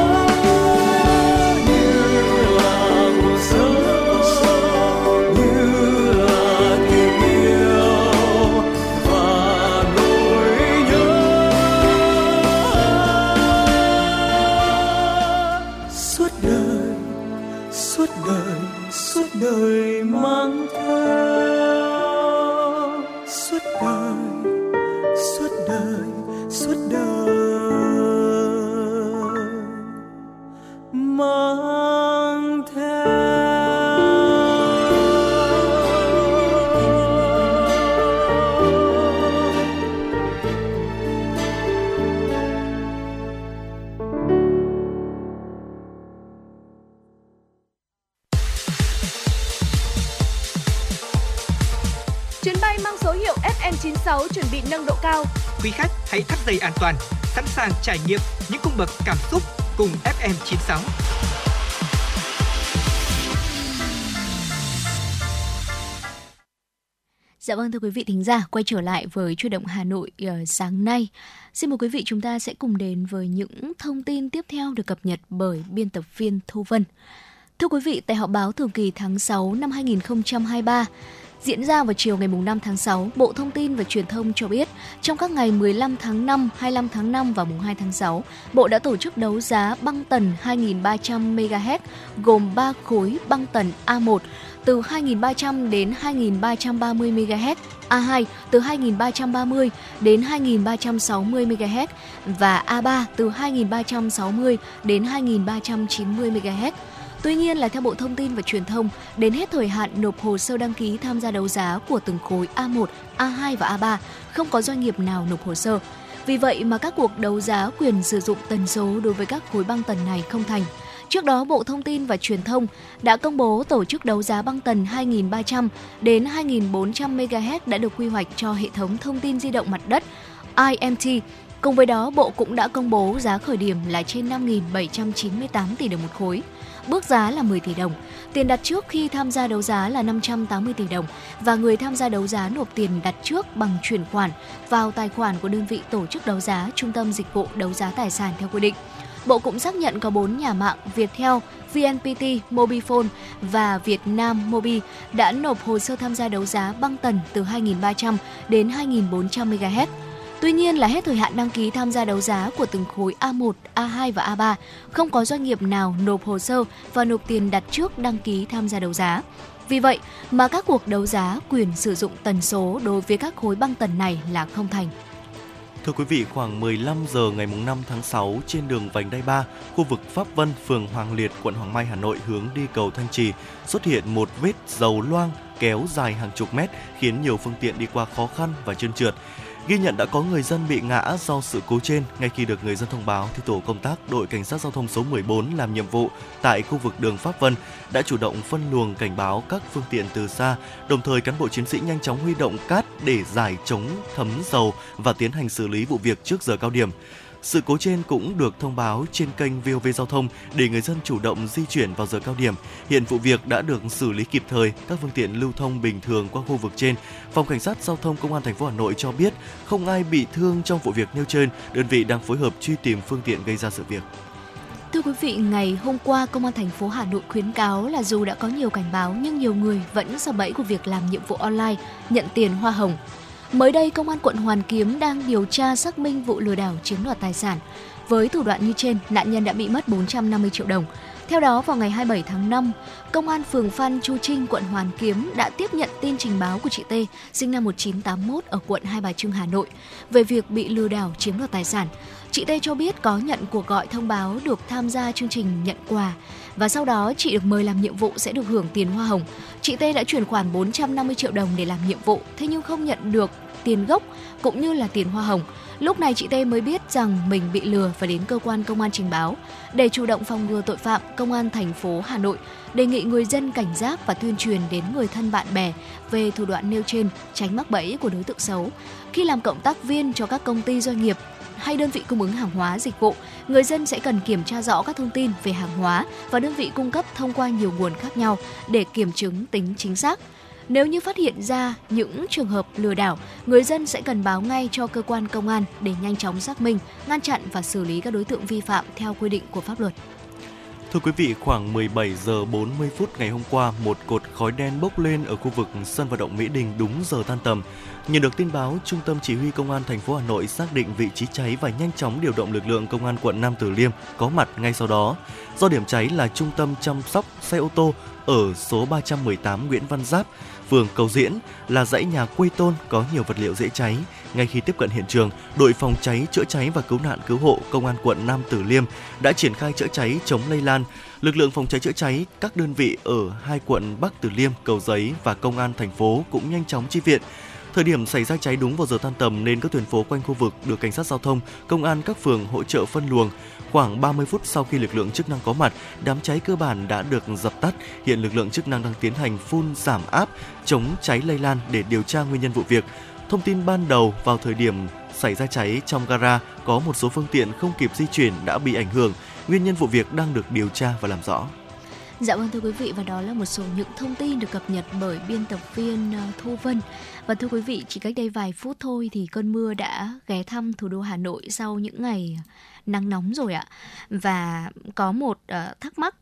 Đời mang theo suốt đời, suốt đời, suốt đời mang theo. FM 96 chuẩn bị nâng độ cao. Quý khách hãy thắt dây an toàn, sẵn sàng trải nghiệm những cung bậc cảm xúc cùng FM 96. Dạ vâng, thưa quý vị thính giả, quay trở lại với Chuyển động Hà Nội sáng nay. Xin mời quý vị chúng ta sẽ cùng đến với những thông tin tiếp theo được cập nhật bởi biên tập viên Thu Vân. Thưa quý vị, tại họp báo thường kỳ tháng 6 năm 2023, diễn ra vào chiều ngày 5 tháng 6, Bộ Thông tin và Truyền thông cho biết, trong các ngày 15 tháng 5, 25 tháng 5 và 2 tháng 6, Bộ đã tổ chức đấu giá băng tần 2.300 MHz gồm 3 khối băng tần A1 từ 2.300 đến 2.330 MHz, A2 từ 2.330 đến 2.360 MHz và A3 từ 2.360 đến 2.390 MHz. Tuy nhiên là theo Bộ Thông tin và Truyền thông, đến hết thời hạn nộp hồ sơ đăng ký tham gia đấu giá của từng khối A1, A2 và A3, không có doanh nghiệp nào nộp hồ sơ. Vì vậy mà các cuộc đấu giá quyền sử dụng tần số đối với các khối băng tần này không thành. Trước đó, Bộ Thông tin và Truyền thông đã công bố tổ chức đấu giá băng tần 2.300 đến 2.400 MHz đã được quy hoạch cho hệ thống thông tin di động mặt đất IMT. Cùng với đó, Bộ cũng đã công bố giá khởi điểm là trên 5.798 tỷ đồng một khối. Bước giá là 10 tỷ đồng, tiền đặt trước khi tham gia đấu giá là 580 tỷ đồng và người tham gia đấu giá nộp tiền đặt trước bằng chuyển khoản vào tài khoản của đơn vị tổ chức đấu giá, Trung tâm Dịch vụ Đấu giá Tài sản theo quy định. Bộ cũng xác nhận có 4 nhà mạng Viettel, VNPT, Mobifone và Vietnam Mobi đã nộp hồ sơ tham gia đấu giá băng tần từ 2.300 đến 2.400 MHz. Tuy nhiên là hết thời hạn đăng ký tham gia đấu giá của từng khối A1, A2 và A3, không có doanh nghiệp nào nộp hồ sơ và nộp tiền đặt trước đăng ký tham gia đấu giá. Vì vậy mà các cuộc đấu giá quyền sử dụng tần số đối với các khối băng tần này là không thành. Thưa quý vị, khoảng 15 giờ ngày 5 tháng 6 trên đường Vành Đai 3, khu vực Pháp Vân, phường Hoàng Liệt, quận Hoàng Mai, Hà Nội hướng đi cầu Thanh Trì xuất hiện một vết dầu loang kéo dài hàng chục mét khiến nhiều phương tiện đi qua khó khăn và trơn trượt. Ghi nhận đã có người dân bị ngã do sự cố trên. Ngay khi được người dân thông báo thì tổ công tác đội cảnh sát giao thông số 14 làm nhiệm vụ tại khu vực đường Pháp Vân đã chủ động phân luồng cảnh báo các phương tiện từ xa. Đồng thời cán bộ chiến sĩ nhanh chóng huy động cát để giải chống thấm dầu và tiến hành xử lý vụ việc trước giờ cao điểm. Sự cố trên cũng được thông báo trên kênh VOV Giao thông để người dân chủ động di chuyển vào giờ cao điểm. Hiện vụ việc đã được xử lý kịp thời, các phương tiện lưu thông bình thường qua khu vực trên. Phòng Cảnh sát Giao thông Công an thành phố Hà Nội cho biết không ai bị thương trong vụ việc nêu trên, đơn vị đang phối hợp truy tìm phương tiện gây ra sự việc. Thưa quý vị, ngày hôm qua, Công an thành phố Hà Nội khuyến cáo là dù đã có nhiều cảnh báo nhưng nhiều người vẫn sập bẫy của việc làm nhiệm vụ online, nhận tiền hoa hồng. Mới đây, Công an quận Hoàn Kiếm đang điều tra xác minh vụ lừa đảo chiếm đoạt tài sản. Với thủ đoạn như trên, nạn nhân đã bị mất 450 triệu đồng. Theo đó, vào ngày 27 tháng 5, Công an phường Phan Chu Trinh, quận Hoàn Kiếm đã tiếp nhận tin trình báo của chị T, sinh năm 1981 ở quận Hai Bà Trưng, Hà Nội, về việc bị lừa đảo chiếm đoạt tài sản. Chị T cho biết có nhận cuộc gọi thông báo được tham gia chương trình nhận quà và sau đó chị được mời làm nhiệm vụ sẽ được hưởng tiền hoa hồng. Chị T đã chuyển khoản 450 triệu đồng để làm nhiệm vụ, thế nhưng không nhận được tiền gốc cũng như là tiền hoa hồng. Lúc này chị T mới biết rằng mình bị lừa và đến cơ quan công an trình báo. Để chủ động phòng ngừa tội phạm, Công an thành phố Hà Nội đề nghị người dân cảnh giác và tuyên truyền đến người thân bạn bè về thủ đoạn nêu trên, tránh mắc bẫy của đối tượng xấu. Khi làm cộng tác viên cho các công ty, doanh nghiệp hay đơn vị cung ứng hàng hóa, dịch vụ, người dân sẽ cần kiểm tra rõ các thông tin về hàng hóa và đơn vị cung cấp thông qua nhiều nguồn khác nhau để kiểm chứng tính chính xác. Nếu như phát hiện ra những trường hợp lừa đảo, người dân sẽ cần báo ngay cho cơ quan công an để nhanh chóng xác minh, ngăn chặn và xử lý các đối tượng vi phạm theo quy định của pháp luật. Thưa quý vị, khoảng 17 giờ 40 phút ngày hôm qua, một cột khói đen bốc lên ở khu vực sân vận động Mỹ Đình đúng giờ tan tầm. Nhận được tin báo, Trung tâm Chỉ huy Công an thành phố Hà Nội xác định vị trí cháy và nhanh chóng điều động lực lượng Công an quận Nam Từ Liêm có mặt ngay sau đó. Do điểm cháy là trung tâm chăm sóc xe ô tô ở số 318 Nguyễn Văn Giáp, phường Cầu Diễn, là dãy nhà quây tôn có nhiều vật liệu dễ cháy. Ngay khi tiếp cận hiện trường, đội phòng cháy, chữa cháy và cứu nạn cứu hộ Công an quận Nam Từ Liêm đã triển khai chữa cháy chống lây lan. Lực lượng phòng cháy chữa cháy các đơn vị ở hai quận Bắc Từ Liêm, Cầu Giấy và Công an thành phố cũng nhanh chóng chi viện. Thời điểm xảy ra cháy đúng vào giờ tan tầm nên các tuyến phố quanh khu vực được cảnh sát giao thông, công an các phường hỗ trợ phân luồng. Khoảng 30 phút sau khi lực lượng chức năng có mặt, đám cháy cơ bản đã được dập tắt. Hiện lực lượng chức năng đang tiến hành phun giảm áp, chống cháy lây lan để điều tra nguyên nhân vụ việc. Thông tin ban đầu, vào thời điểm xảy ra cháy trong gara, có một số phương tiện không kịp di chuyển đã bị ảnh hưởng. Nguyên nhân vụ việc đang được điều tra và làm rõ. Dạ vâng, thưa quý vị, và đó là một số những thông tin được cập nhật bởi biên tập viên Thu Vân. Và thưa quý vị, chỉ cách đây vài phút thôi thì cơn mưa đã ghé thăm thủ đô Hà Nội sau những ngày nắng nóng rồi ạ. Và có một thắc mắc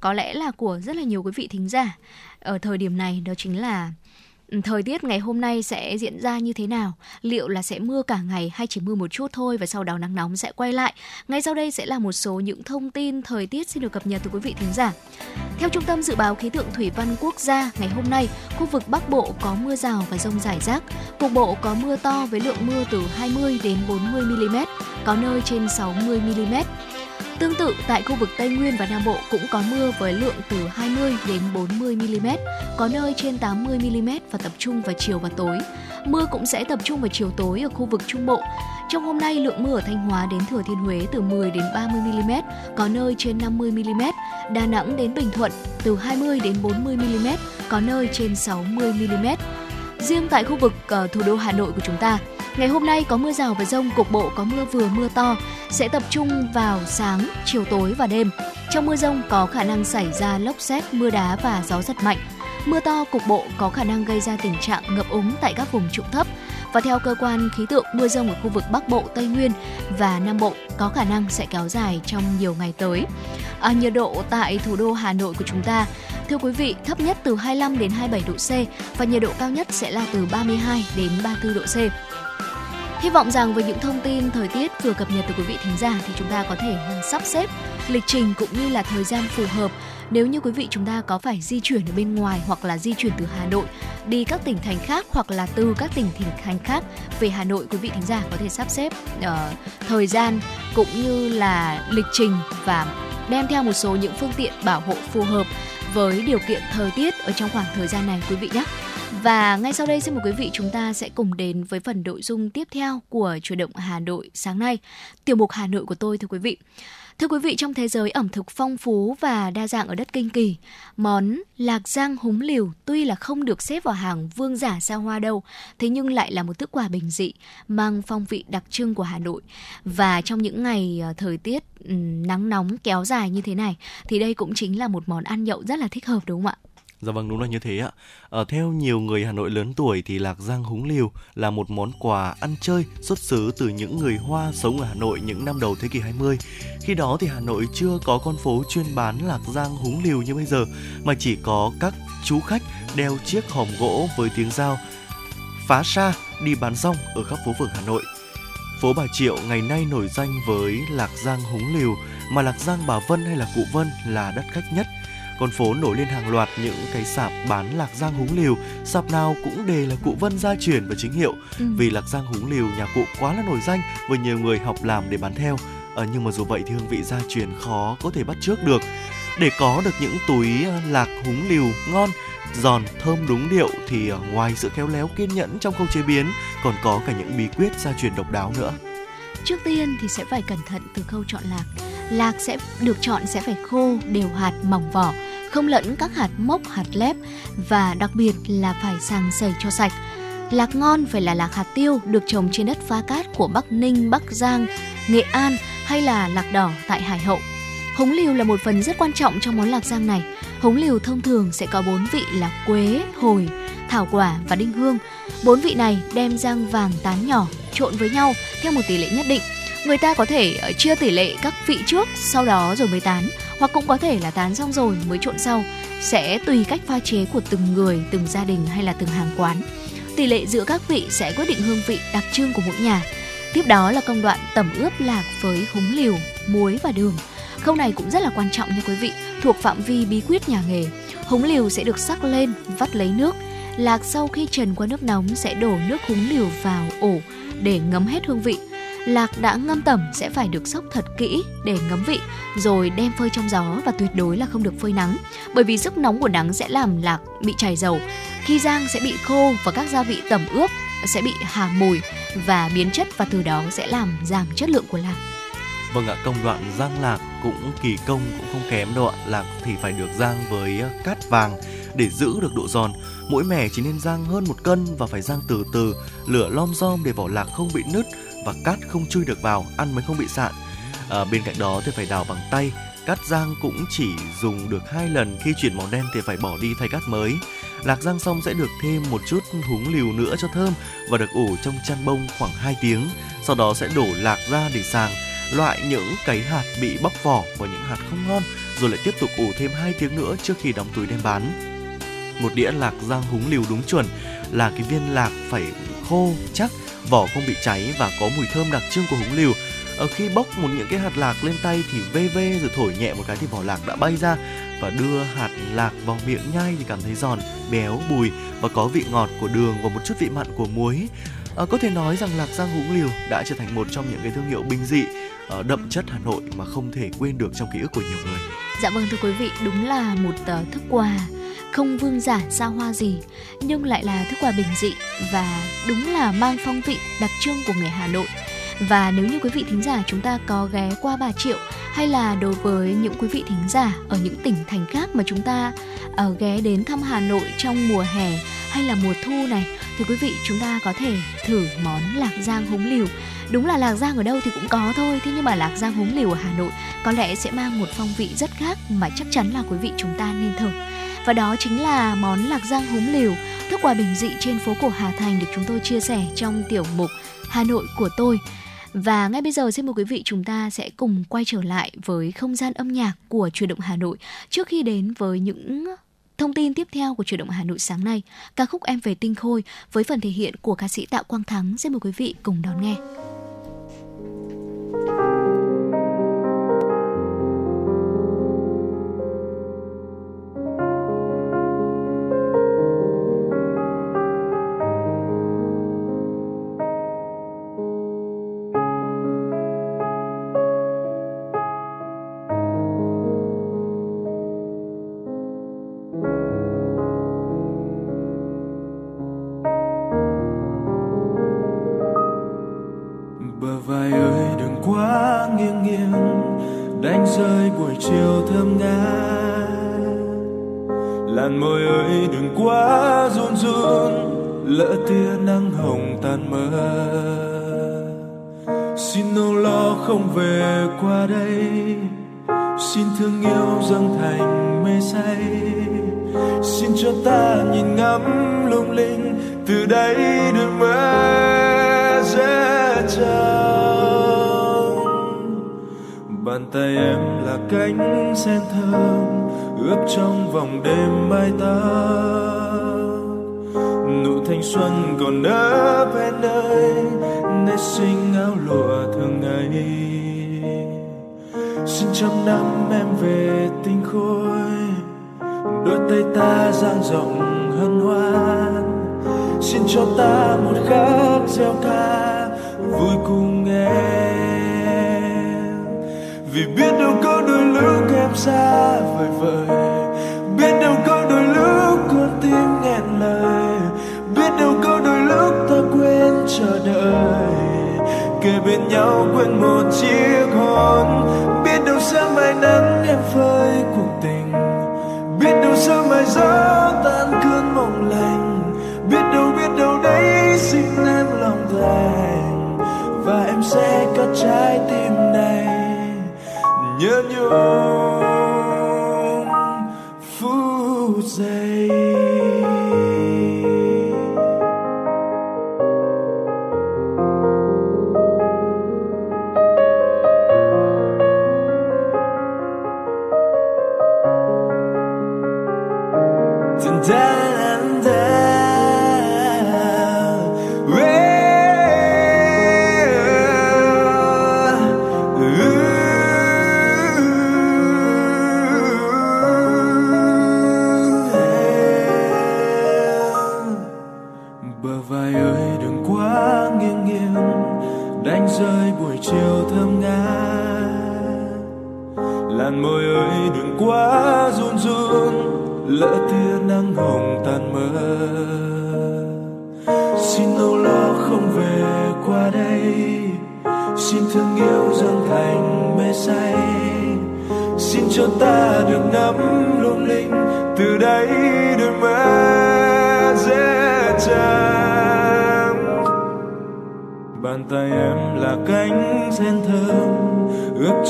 có lẽ là của rất là nhiều quý vị thính giả ở thời điểm này, đó chính là thời tiết ngày hôm nay sẽ diễn ra như thế nào? Liệu là sẽ mưa cả ngày hay chỉ mưa một chút thôi và sau đó nắng nóng sẽ quay lại? Ngay sau đây sẽ là một số những thông tin thời tiết xin được cập nhật từ quý vị thính giả. Theo Trung tâm Dự báo Khí tượng Thủy văn Quốc gia, ngày hôm nay, khu vực Bắc Bộ có mưa rào và dông rải rác. Cục bộ có mưa to với lượng mưa từ 20 đến 40mm, có nơi trên 60mm. Tương tự, tại khu vực Tây Nguyên và Nam Bộ cũng có mưa với lượng từ 20 đến 40mm, có nơi trên 80mm và tập trung vào chiều và tối. Mưa cũng sẽ tập trung vào chiều tối ở khu vực Trung Bộ. Trong hôm nay, lượng mưa ở Thanh Hóa đến Thừa Thiên Huế từ 10 đến 30mm, có nơi trên 50mm. Đà Nẵng đến Bình Thuận từ 20 đến 40mm, có nơi trên 60mm. Riêng tại khu vực thủ đô Hà Nội của chúng ta, ngày hôm nay có mưa rào và dông, cục bộ có mưa vừa mưa to, sẽ tập trung vào sáng, chiều tối và đêm. Trong mưa dông có khả năng xảy ra lốc sét, mưa đá và gió giật mạnh. Mưa to cục bộ có khả năng gây ra tình trạng ngập úng tại các vùng trũng thấp. Và theo cơ quan khí tượng, mưa dông ở khu vực Bắc Bộ, Tây Nguyên và Nam Bộ có khả năng sẽ kéo dài trong nhiều ngày tới. Nhiệt độ tại thủ đô Hà Nội của chúng ta, thưa quý vị, thấp nhất từ 25 đến 27 độ C và nhiệt độ cao nhất sẽ là từ 32 đến 34 độ C. Hy vọng rằng với những thông tin thời tiết vừa cập nhật từ quý vị thính giả thì chúng ta có thể sắp xếp lịch trình cũng như là thời gian phù hợp. Nếu như quý vị chúng ta có phải di chuyển ở bên ngoài hoặc là di chuyển từ Hà Nội đi các tỉnh thành khác hoặc là từ các tỉnh thành khác về Hà Nội, quý vị thính giả có thể sắp xếp thời gian cũng như là lịch trình và đem theo một số những phương tiện bảo hộ phù hợp với điều kiện thời tiết ở trong khoảng thời gian này quý vị nhé. Và ngay sau đây xin mời quý vị chúng ta sẽ cùng đến với phần nội dung tiếp theo của Chuyển động Hà Nội sáng nay, tiểu mục Hà Nội của tôi thưa quý vị. Thưa quý vị, trong thế giới ẩm thực phong phú và đa dạng ở đất Kinh Kỳ, món lạc rang húng liều tuy là không được xếp vào hàng vương giả xa hoa đâu, thế nhưng lại là một thức quà bình dị mang phong vị đặc trưng của Hà Nội. Và trong những ngày thời tiết nắng nóng kéo dài như thế này thì đây cũng chính là một món ăn nhậu rất là thích hợp đúng không ạ? Dạ vâng, đúng là như thế ạ. Theo nhiều người Hà Nội lớn tuổi thì lạc rang húng liều là một món quà ăn chơi xuất xứ từ những người Hoa sống ở Hà Nội những năm đầu thế kỷ 20. Khi đó thì Hà Nội chưa có con phố chuyên bán lạc rang húng liều như bây giờ, mà chỉ có các chú khách đeo chiếc hòm gỗ với tiếng dao phá sa đi bán rong ở khắp phố phường Hà Nội. Phố Bà Triệu ngày nay nổi danh với lạc rang húng liều, mà lạc rang bà Vân hay là cụ Vân là đắt khách nhất. Con phố nổi lên hàng loạt những cái sạp bán lạc rang húng liều, sạp nào cũng đề là cụ Vân gia truyền và chính hiệu. Vì lạc rang húng liều nhà cụ quá là nổi danh và nhiều người học làm để bán theo. Nhưng mà dù vậy thì hương vị gia truyền khó có thể bắt chước được. Để có được những túi lạc húng liều ngon, giòn, thơm đúng điệu thì ngoài sự khéo léo kiên nhẫn trong khâu chế biến còn có cả những bí quyết gia truyền độc đáo nữa. Trước tiên thì sẽ phải cẩn thận từ khâu chọn lạc. Lạc sẽ được chọn sẽ phải khô, đều hạt, mỏng vỏ, không lẫn các hạt mốc, hạt lép và đặc biệt là phải sàng sẩy cho sạch. Lạc ngon phải là lạc hạt tiêu được trồng trên đất phá cát của Bắc Ninh, Bắc Giang, Nghệ An hay là lạc đỏ tại Hải Hậu. Húng liều là một phần rất quan trọng trong món lạc rang này. Húng liều thông thường sẽ có 4 vị là quế, hồi, thảo quả và đinh hương. 4 vị này đem rang vàng tán nhỏ trộn với nhau theo một tỷ lệ nhất định. Người ta có thể chia tỷ lệ các vị trước, sau đó rồi mới tán, hoặc cũng có thể là tán xong rồi mới trộn sau, sẽ tùy cách pha chế của từng người, từng gia đình hay là từng hàng quán. Tỷ lệ giữa các vị sẽ quyết định hương vị đặc trưng của mỗi nhà. Tiếp đó là công đoạn tẩm ướp lạc với húng liều, muối và đường. Khâu này cũng rất là quan trọng nha quý vị, thuộc phạm vi bí quyết nhà nghề. Húng liều sẽ được sắc lên, vắt lấy nước. Lạc sau khi trần qua nước nóng sẽ đổ nước húng liều vào ổ để ngấm hết hương vị. Lạc đã ngâm tẩm sẽ phải được xóc thật kỹ để ngấm vị, rồi đem phơi trong gió và tuyệt đối là không được phơi nắng, bởi vì sức nóng của nắng sẽ làm lạc bị chảy dầu. Khi rang sẽ bị khô và các gia vị tẩm ướp sẽ bị hà mùi và biến chất, và từ đó sẽ làm giảm chất lượng của lạc. Vâng ạ, công đoạn rang lạc cũng kỳ công, cũng không kém đâu ạ. Lạc thì phải được rang với cát vàng để giữ được độ giòn. Mỗi mẻ chỉ nên rang hơn 1 cân và phải rang từ từ, lửa lom rom để vỏ lạc không bị nứt và cát không chui được vào, ăn mới không bị sạn. Bên cạnh đó thì phải đào bằng tay, Cát giang cũng chỉ dùng được 2 lần, khi chuyển màu đen thì phải bỏ đi thay cát mới. Lạc giang xong sẽ được thêm một chút húng liều nữa cho thơm và được ủ trong chăn bông khoảng 2 tiếng. Sau đó sẽ đổ lạc ra để sàng, loại những cái hạt bị bóc vỏ và những hạt không ngon, rồi lại tiếp tục ủ thêm 2 tiếng nữa trước khi đóng túi đem bán. Một đĩa lạc giang húng liều đúng chuẩn là cái viên lạc phải khô, chắc, vỏ không bị cháy và có mùi thơm đặc trưng của húng liều. Ở khi bóc một những cái hạt lạc lên tay thì vê vê rồi thổi nhẹ một cái thì vỏ lạc đã bay ra, và đưa hạt lạc vào miệng nhai thì cảm thấy giòn, béo, bùi và có vị ngọt của đường và một chút vị mặn của muối. Có thể nói rằng lạc giang húng liều đã trở thành một trong những cái thương hiệu bình dị đậm chất Hà Nội mà không thể quên được trong ký ức của nhiều người. Dạ vâng thưa quý vị, đúng là một thức quà không vương giả xa hoa gì, nhưng lại là thức quà bình dị và đúng là mang phong vị đặc trưng của người Hà Nội. Và nếu như quý vị thính giả chúng ta có ghé qua Bà Triệu, hay là đối với những quý vị thính giả ở những tỉnh thành khác mà chúng ta ghé đến thăm Hà Nội trong mùa hè hay là mùa thu này, thì quý vị chúng ta có thể thử món lạc giang húng liều. Đúng là lạc giang ở đâu thì cũng có thôi, thế nhưng mà lạc giang húng liều ở Hà Nội có lẽ sẽ mang một phong vị rất khác mà chắc chắn là quý vị chúng ta nên thử. Và đó chính là món lạc giang húng liều, thức quà bình dị trên phố cổ Hà Thành được chúng tôi chia sẻ trong tiểu mục Hà Nội của tôi. Và ngay bây giờ xin mời quý vị chúng ta sẽ cùng quay trở lại với không gian âm nhạc của Chuyển động Hà Nội trước khi đến với những thông tin tiếp theo của Chuyển động Hà Nội sáng nay. Ca khúc Em Về Tinh Khôi với phần thể hiện của ca sĩ Tạ Quang Thắng. Xin mời quý vị cùng đón nghe. Bàn tay em là cánh sen thơm ướp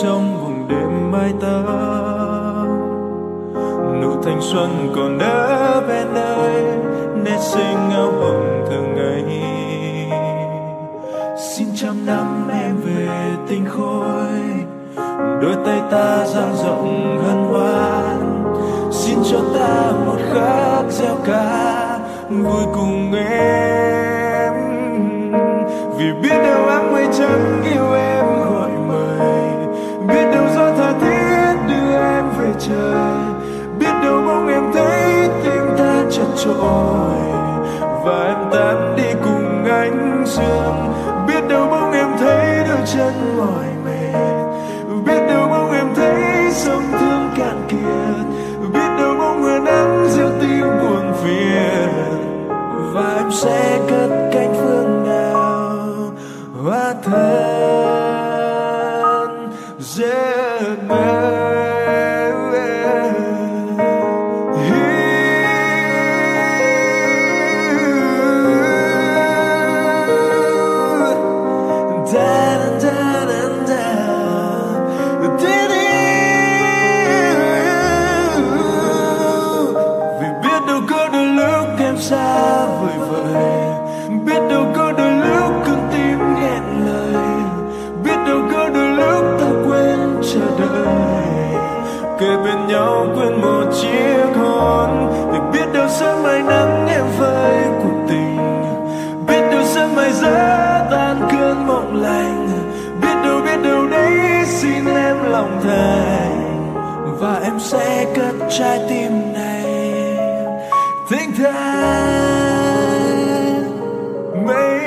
trong vùng đêm mây vai ta. Nụ thanh xuân còn ở bên đây, nét xinh áo hồng thường ngày. Xin trăm năm em về tinh khôi, đôi tay ta dang rộng hân hoan. Xin cho ta một khắc gieo ca vui cùng em, vì biết đâu áng mây trắng yêu em gọi mời, biết đâu gió tha thiết đưa em về trời, biết đâu bóng em thấy tim ta chật chội và em tan đi cùng ánh sương, biết đâu bóng em thấy đôi chân mỏi mệt, biết đâu bóng em thấy sông thương cạn kiệt, biết đâu bóng người nắng gieo tim buồn phiền, và em sẽ cất cánh phương nào hoa thân dễ mê. Kề bên nhau quên một chiếc hôn, để biết đâu sớm mai nắng em với cuộc tình, biết đâu sớm mai gió tan cơn mộng lành, biết đâu đấy xin em lòng thành, và em sẽ cất trái tim này thênh thang mây.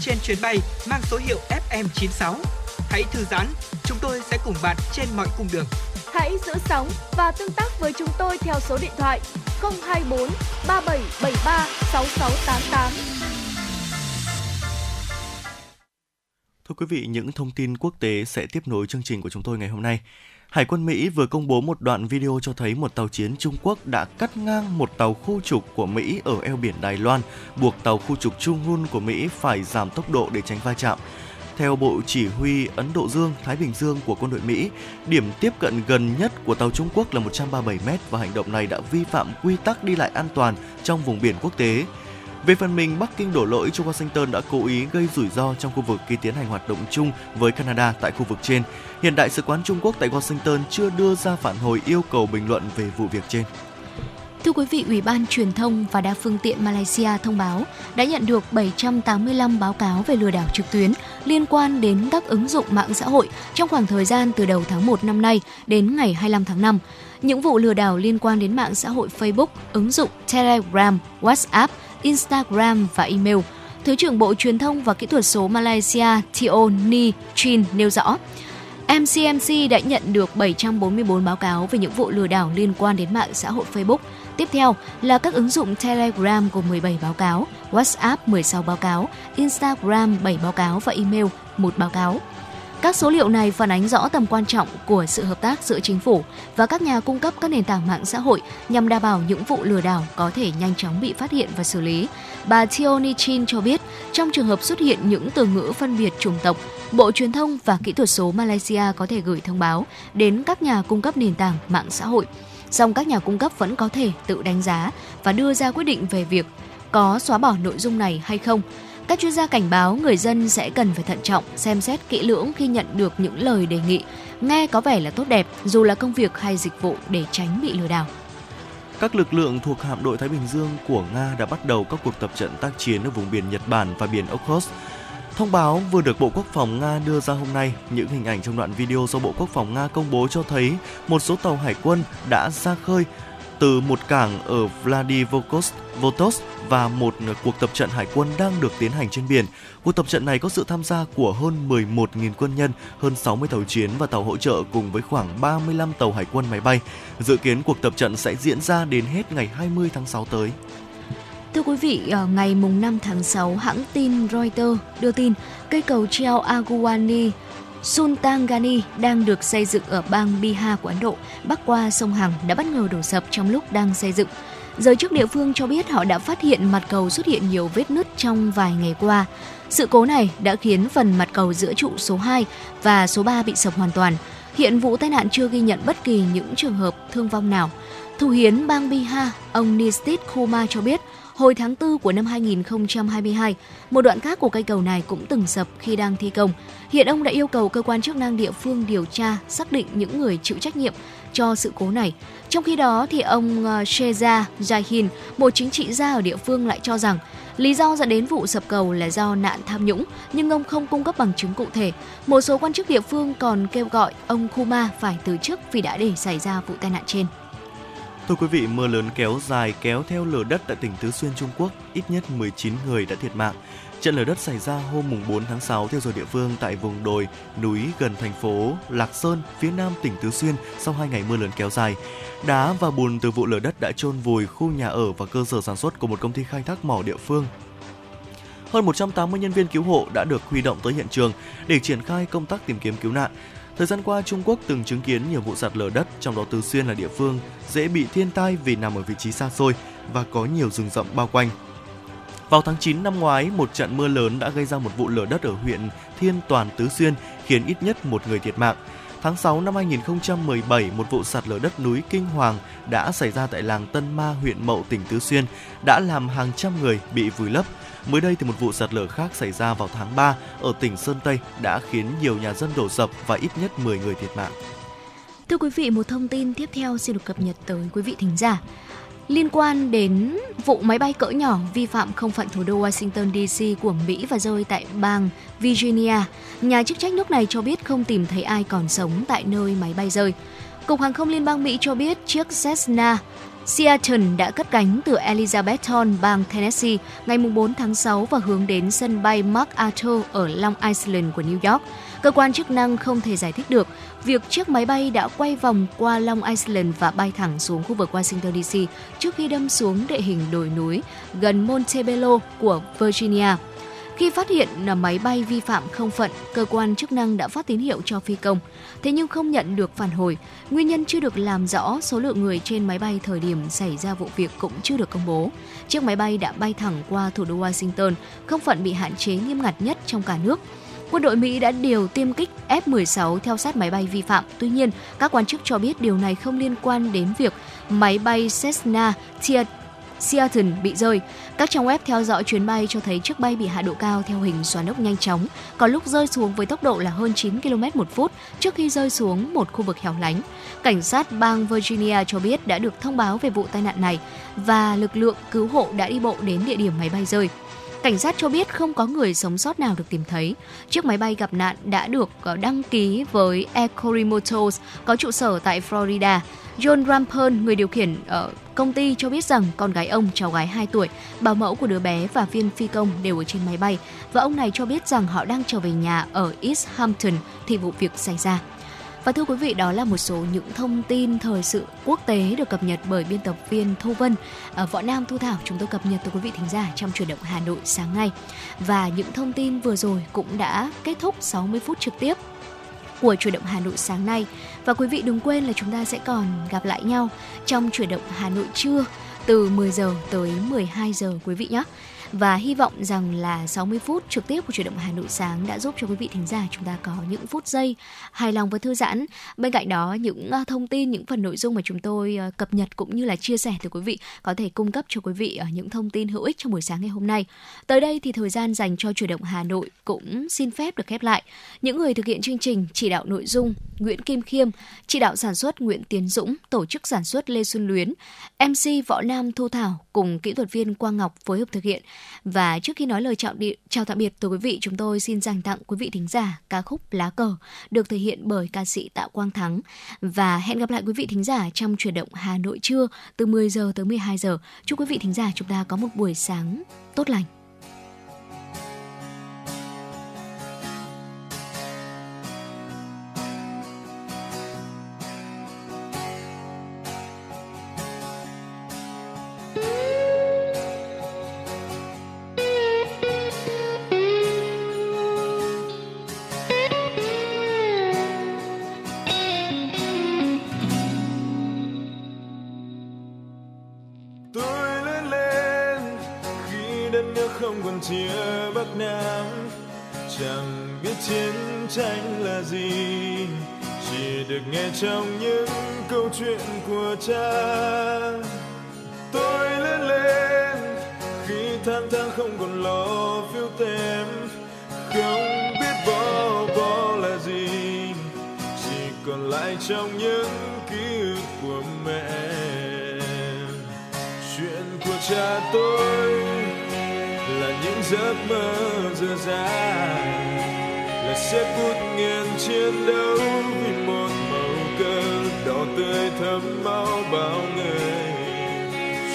Trên chuyến bay mang số hiệu FM 96, hãy thư giãn, chúng tôi sẽ cùng bạn trên mọi cung đường. Hãy giữ sóng và tương tác với chúng tôi theo số điện thoại 024 3773 6688. Thưa quý vị, những thông tin quốc tế sẽ tiếp nối chương trình của chúng tôi ngày hôm nay. Hải quân Mỹ vừa công bố một đoạn video cho thấy một tàu chiến Trung Quốc đã cắt ngang một tàu khu trục của Mỹ ở eo biển Đài Loan, buộc tàu khu trục Chunghun của Mỹ phải giảm tốc độ để tránh va chạm. Theo Bộ Chỉ huy Ấn Độ Dương, Thái Bình Dương của quân đội Mỹ, điểm tiếp cận gần nhất của tàu Trung Quốc là 137 m và hành động này đã vi phạm quy tắc đi lại an toàn trong vùng biển quốc tế. Về phần mình, Bắc Kinh đổ lỗi cho Washington đã cố ý gây rủi ro trong khu vực khi tiến hành hoạt động chung với Canada tại khu vực trên. Hiện Đại sứ quán Trung Quốc tại Washington chưa đưa ra phản hồi yêu cầu bình luận về vụ việc trên. Thưa quý vị, Ủy ban Truyền thông và Đa phương tiện Malaysia thông báo đã nhận được 785 báo cáo về lừa đảo trực tuyến liên quan đến các ứng dụng mạng xã hội trong khoảng thời gian từ đầu tháng 1 năm nay đến ngày 25 tháng 5. Những vụ lừa đảo liên quan đến mạng xã hội Facebook, ứng dụng Telegram, WhatsApp, Instagram và email. Thứ trưởng Bộ Truyền thông và Kỹ thuật số Malaysia Teo Ni Chin nêu rõ, MCMC đã nhận được 744 báo cáo về những vụ lừa đảo liên quan đến mạng xã hội Facebook. Tiếp theo là các ứng dụng Telegram gồm 17 báo cáo, WhatsApp 16 báo cáo, Instagram 7 báo cáo và email 1 báo cáo. Các số liệu này phản ánh rõ tầm quan trọng của sự hợp tác giữa chính phủ và các nhà cung cấp các nền tảng mạng xã hội nhằm đảm bảo những vụ lừa đảo có thể nhanh chóng bị phát hiện và xử lý. Bà Theonichin cho biết, trong trường hợp xuất hiện những từ ngữ phân biệt chủng tộc, Bộ Truyền thông và Kỹ thuật số Malaysia có thể gửi thông báo đến các nhà cung cấp nền tảng mạng xã hội. Song các nhà cung cấp vẫn có thể tự đánh giá và đưa ra quyết định về việc có xóa bỏ nội dung này hay không. Các chuyên gia cảnh báo người dân sẽ cần phải thận trọng, xem xét kỹ lưỡng khi nhận được những lời đề nghị nghe có vẻ là tốt đẹp, dù là công việc hay dịch vụ, để tránh bị lừa đảo. Các lực lượng thuộc hạm đội Thái Bình Dương của Nga đã bắt đầu các cuộc tập trận tác chiến ở vùng biển Nhật Bản và biển Okhotsk. Thông báo vừa được Bộ Quốc phòng Nga đưa ra hôm nay, những hình ảnh trong đoạn video do Bộ Quốc phòng Nga công bố cho thấy một số tàu hải quân đã ra khơi từ một cảng ở Vladivostok và một cuộc tập trận hải quân đang được tiến hành trên biển. Cuộc tập trận này có sự tham gia của hơn 11.000 quân nhân, hơn 60 tàu chiến và tàu hỗ trợ cùng với khoảng 35 tàu hải quân, máy bay. Dự kiến cuộc tập trận sẽ diễn ra đến hết ngày 20 tháng 6 tới. Thưa quý vị, ngày 5 tháng 6, hãng tin Reuters đưa tin cây cầu treo Aguani Sultan Ghani đang được xây dựng ở bang Bihar của Ấn Độ, bắc qua sông Hằng đã bất ngờ đổ sập trong lúc đang xây dựng. Giới chức địa phương cho biết họ đã phát hiện mặt cầu xuất hiện nhiều vết nứt trong vài ngày qua. Sự cố này đã khiến phần mặt cầu giữa trụ số 2 và số 3 bị sập hoàn toàn. Hiện vụ tai nạn chưa ghi nhận bất kỳ những trường hợp thương vong nào. Thủ hiến bang Bihar, ông Nistit Kumar cho biết, hồi tháng 4 của năm 2022, một đoạn khác của cây cầu này cũng từng sập khi đang thi công. Hiện ông đã yêu cầu cơ quan chức năng địa phương điều tra, xác định những người chịu trách nhiệm cho sự cố này. Trong khi đó, thì ông Sheza Jahin, một chính trị gia ở địa phương lại cho rằng lý do dẫn đến vụ sập cầu là do nạn tham nhũng, nhưng ông không cung cấp bằng chứng cụ thể. Một số quan chức địa phương còn kêu gọi ông Kuma phải từ chức vì đã để xảy ra vụ tai nạn trên. Thưa quý vị, mưa lớn kéo dài kéo theo lở đất tại tỉnh Tứ Xuyên, Trung Quốc, ít nhất 19 người đã thiệt mạng. Trận lở đất xảy ra hôm 4 tháng 6 theo giờ địa phương tại vùng đồi, núi gần thành phố Lạc Sơn, phía nam tỉnh Tứ Xuyên sau 2 ngày mưa lớn kéo dài. Đá và bùn từ vụ lở đất đã chôn vùi khu nhà ở và cơ sở sản xuất của một công ty khai thác mỏ địa phương. Hơn 180 nhân viên cứu hộ đã được huy động tới hiện trường để triển khai công tác tìm kiếm cứu nạn. Thời gian qua, Trung Quốc từng chứng kiến nhiều vụ sạt lở đất, trong đó Tứ Xuyên là địa phương dễ bị thiên tai vì nằm ở vị trí xa xôi và có nhiều rừng rậm bao quanh. Vào tháng 9 năm ngoái, một trận mưa lớn đã gây ra một vụ lở đất ở huyện Thiên Toàn, Tứ Xuyên, khiến ít nhất một người thiệt mạng. Tháng 6 năm 2017, một vụ sạt lở đất núi kinh hoàng đã xảy ra tại làng Tân Ma, huyện Mậu, tỉnh Tứ Xuyên, đã làm hàng trăm người bị vùi lấp. Mới đây thì một vụ sạt lở khác xảy ra vào tháng 3 ở tỉnh Sơn Tây đã khiến nhiều nhà dân đổ sập và ít nhất 10 người thiệt mạng. Thưa quý vị, một thông tin tiếp theo xin được cập nhật tới quý vị thính giả. Liên quan đến vụ máy bay cỡ nhỏ vi phạm không phận thủ đô Washington DC của Mỹ và rơi tại bang Virginia, nhà chức trách nước này cho biết không tìm thấy ai còn sống tại nơi máy bay rơi. Cục Hàng không Liên bang Mỹ cho biết chiếc Cessna Seattle đã cất cánh từ Elizabethton, bang Tennessee, ngày 4 tháng 6 và hướng đến sân bay MacArthur ở Long Island của New York. Cơ quan chức năng không thể giải thích được việc chiếc máy bay đã quay vòng qua Long Island và bay thẳng xuống khu vực Washington DC trước khi đâm xuống địa hình đồi núi gần Montebello của Virginia. Khi phát hiện là máy bay vi phạm không phận, cơ quan chức năng đã phát tín hiệu cho phi công, thế nhưng không nhận được phản hồi. Nguyên nhân chưa được làm rõ, số lượng người trên máy bay thời điểm xảy ra vụ việc cũng chưa được công bố. Chiếc máy bay đã bay thẳng qua thủ đô Washington, không phận bị hạn chế nghiêm ngặt nhất trong cả nước. Quân đội Mỹ đã điều tiêm kích F-16 theo sát máy bay vi phạm. Tuy nhiên, các quan chức cho biết điều này không liên quan đến việc máy bay Cessna Seattle bị rơi. Các trang web theo dõi chuyến bay cho thấy chiếc bay bị hạ độ cao theo hình xoắn ốc nhanh chóng, có lúc rơi xuống với tốc độ là hơn 9 km/h trước khi rơi xuống một khu vực hẻo lánh. Cảnh sát bang Virginia cho biết đã được thông báo về vụ tai nạn này và lực lượng cứu hộ đã đi bộ đến địa điểm máy bay rơi. Cảnh sát cho biết không có người sống sót nào được tìm thấy. Chiếc máy bay gặp nạn đã được đăng ký với Ecory Motors có trụ sở tại Florida. John Rampern, người điều khiển ở công ty, cho biết rằng con gái ông, cháu gái 2 tuổi, bảo mẫu của đứa bé và viên phi công đều ở trên máy bay, và ông này cho biết rằng họ đang trở về nhà ở East Hampton thì vụ việc xảy ra. Và thưa quý vị, đó là một số những thông tin thời sự quốc tế được cập nhật bởi biên tập viên Thu Vân, Võ Nam, Thu Thảo. Chúng tôi cập nhật tới quý vị thính giả trong Chuyển động Hà Nội sáng nay. Và những thông tin vừa rồi cũng đã kết thúc 60 phút trực tiếp của Chuyển động Hà Nội sáng nay. Và quý vị đừng quên là chúng ta sẽ còn gặp lại nhau trong Chuyển động Hà Nội trưa từ 10 giờ tới 12 giờ quý vị nhé. Và hy vọng rằng là 60 phút trực tiếp của Chuyển động Hà Nội sáng đã giúp cho quý vị thính giả chúng ta có những phút giây hài lòng và thư giãn. Bên cạnh đó, những thông tin, những phần nội dung mà chúng tôi cập nhật cũng như là chia sẻ tới quý vị có thể cung cấp cho quý vị những thông tin hữu ích trong buổi sáng ngày hôm nay. Tới đây thì thời gian dành cho Chuyển động Hà Nội cũng xin phép được khép lại. Những người thực hiện chương trình: chỉ đạo nội dung Nguyễn Kim Khiêm, chỉ đạo sản xuất Nguyễn Tiến Dũng, tổ chức sản xuất Lê Xuân Luyến, MC Võ Nam, Thu Thảo cùng kỹ thuật viên Quang Ngọc phối hợp thực hiện. Và trước khi nói lời chào tạm biệt tới quý vị, chúng tôi xin dành tặng quý vị thính giả ca khúc Lá Cờ được thể hiện bởi ca sĩ Tạ Quang Thắng. Và hẹn gặp lại quý vị thính giả trong Chuyển động Hà Nội trưa từ 10 giờ tới 12 giờ. Chúc quý vị thính giả chúng ta có một buổi sáng tốt lành. phía Bắc Nam, chẳng biết chiến tranh là gì, chỉ được nghe trong những câu chuyện của cha. Tôi lớn lên khi tháng tháng không còn lo phiêu tem, không biết bó bó là gì, chỉ còn lại trong những ký ức của mẹ. Chuyện của cha tôi là những giấc mơ dở dang, là xếp bút nghiền chiến đấu vì một màu cờ đỏ tươi thấm máu bao người.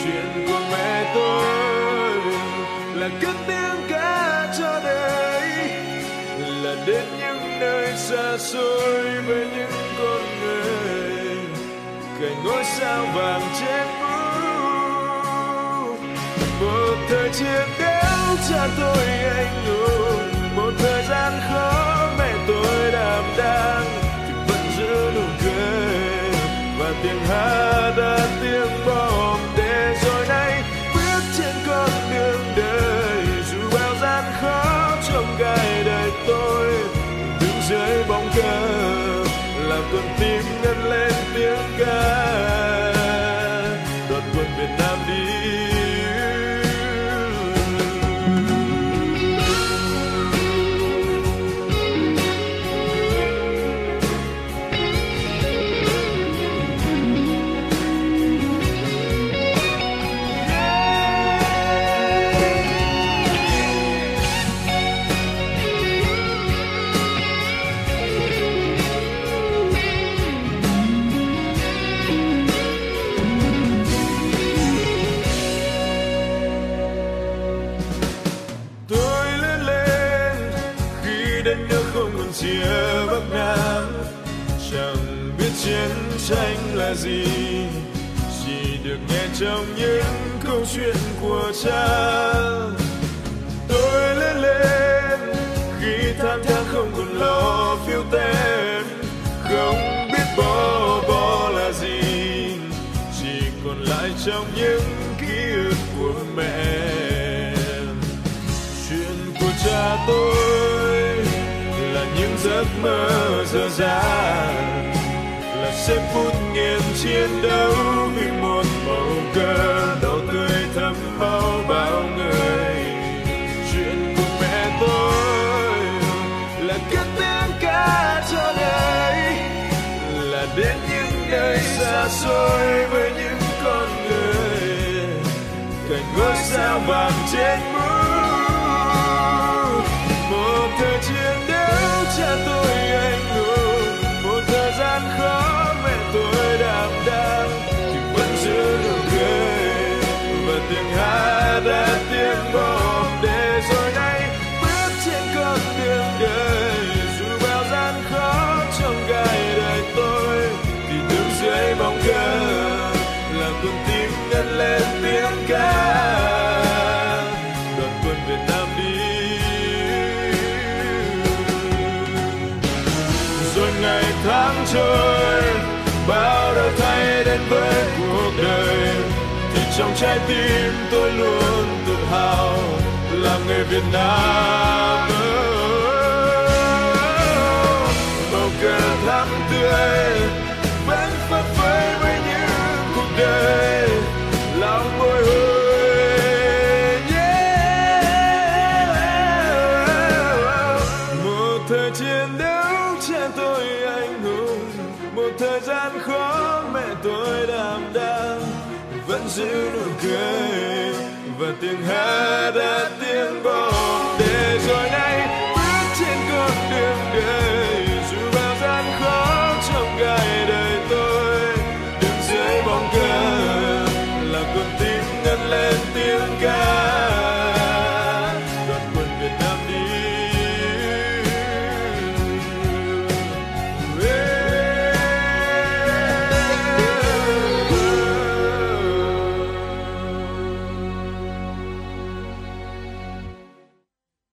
Chuyện của mẹ tôi là cất tiếng ca cho đời, là đến những nơi xa xôi với những con người cài ngôi sao vàng trên mũ. Một thời chiến đấu cha tôi anh hùng, một thời gian khó mẹ tôi đảm đang, thì vẫn giữ nụ cười và tiếng hát đã tiếng bom. Rồi nay bước trên con đường đời, dù bao gian khó trong gai đời tôi, đứng dưới bóng cờ làm con tim ngân lên tiếng ca. Đoàn quân Việt Nam đi. Phía Bắc Nam chẳng biết chiến tranh là gì, chỉ được nghe trong những câu chuyện của cha. Tôi lớn lên khi tháng tháng không còn lo phiêu tem, không biết bó bó là gì, chỉ còn lại trong những ký ức của mẹ. Chuyện của cha tôi là những giấc mơ dở dang, là xếp phút nghiền chiến đấu vì một màu cờ đỏ tươi thấm máu bao người. Chuyện của mẹ tôi là cất tiếng ca cho đời, là đến những nơi xa xôi với những con người cạnh ngôi sao vàng trên mũ. Một thời chiến đấu cha tôi anh hùng, một thời gian khó mẹ tôi đảm đang, thì vẫn giữ nụ cười và tiếng hát đã tiếng bom. Để rồi nay bước trên con đường đời, dù bao gian khó trong gai đời tôi, thì đứng dưới bóng cờ là con tim ngân lên tiếng ca. Đoàn quân Việt Nam đi. Ngày tháng trôi, bao đổi thay đến với cuộc đời, thì trong trái tim tôi luôn tự hào làm người Việt Nam. Màu cờ thắm tươi vẫn phấp phới với những cuộc đời lòng bồi hồi. Thời gian khó mẹ tôi đảm đang, vẫn giữ nụ cười và tiếng hát đã tiếng bò.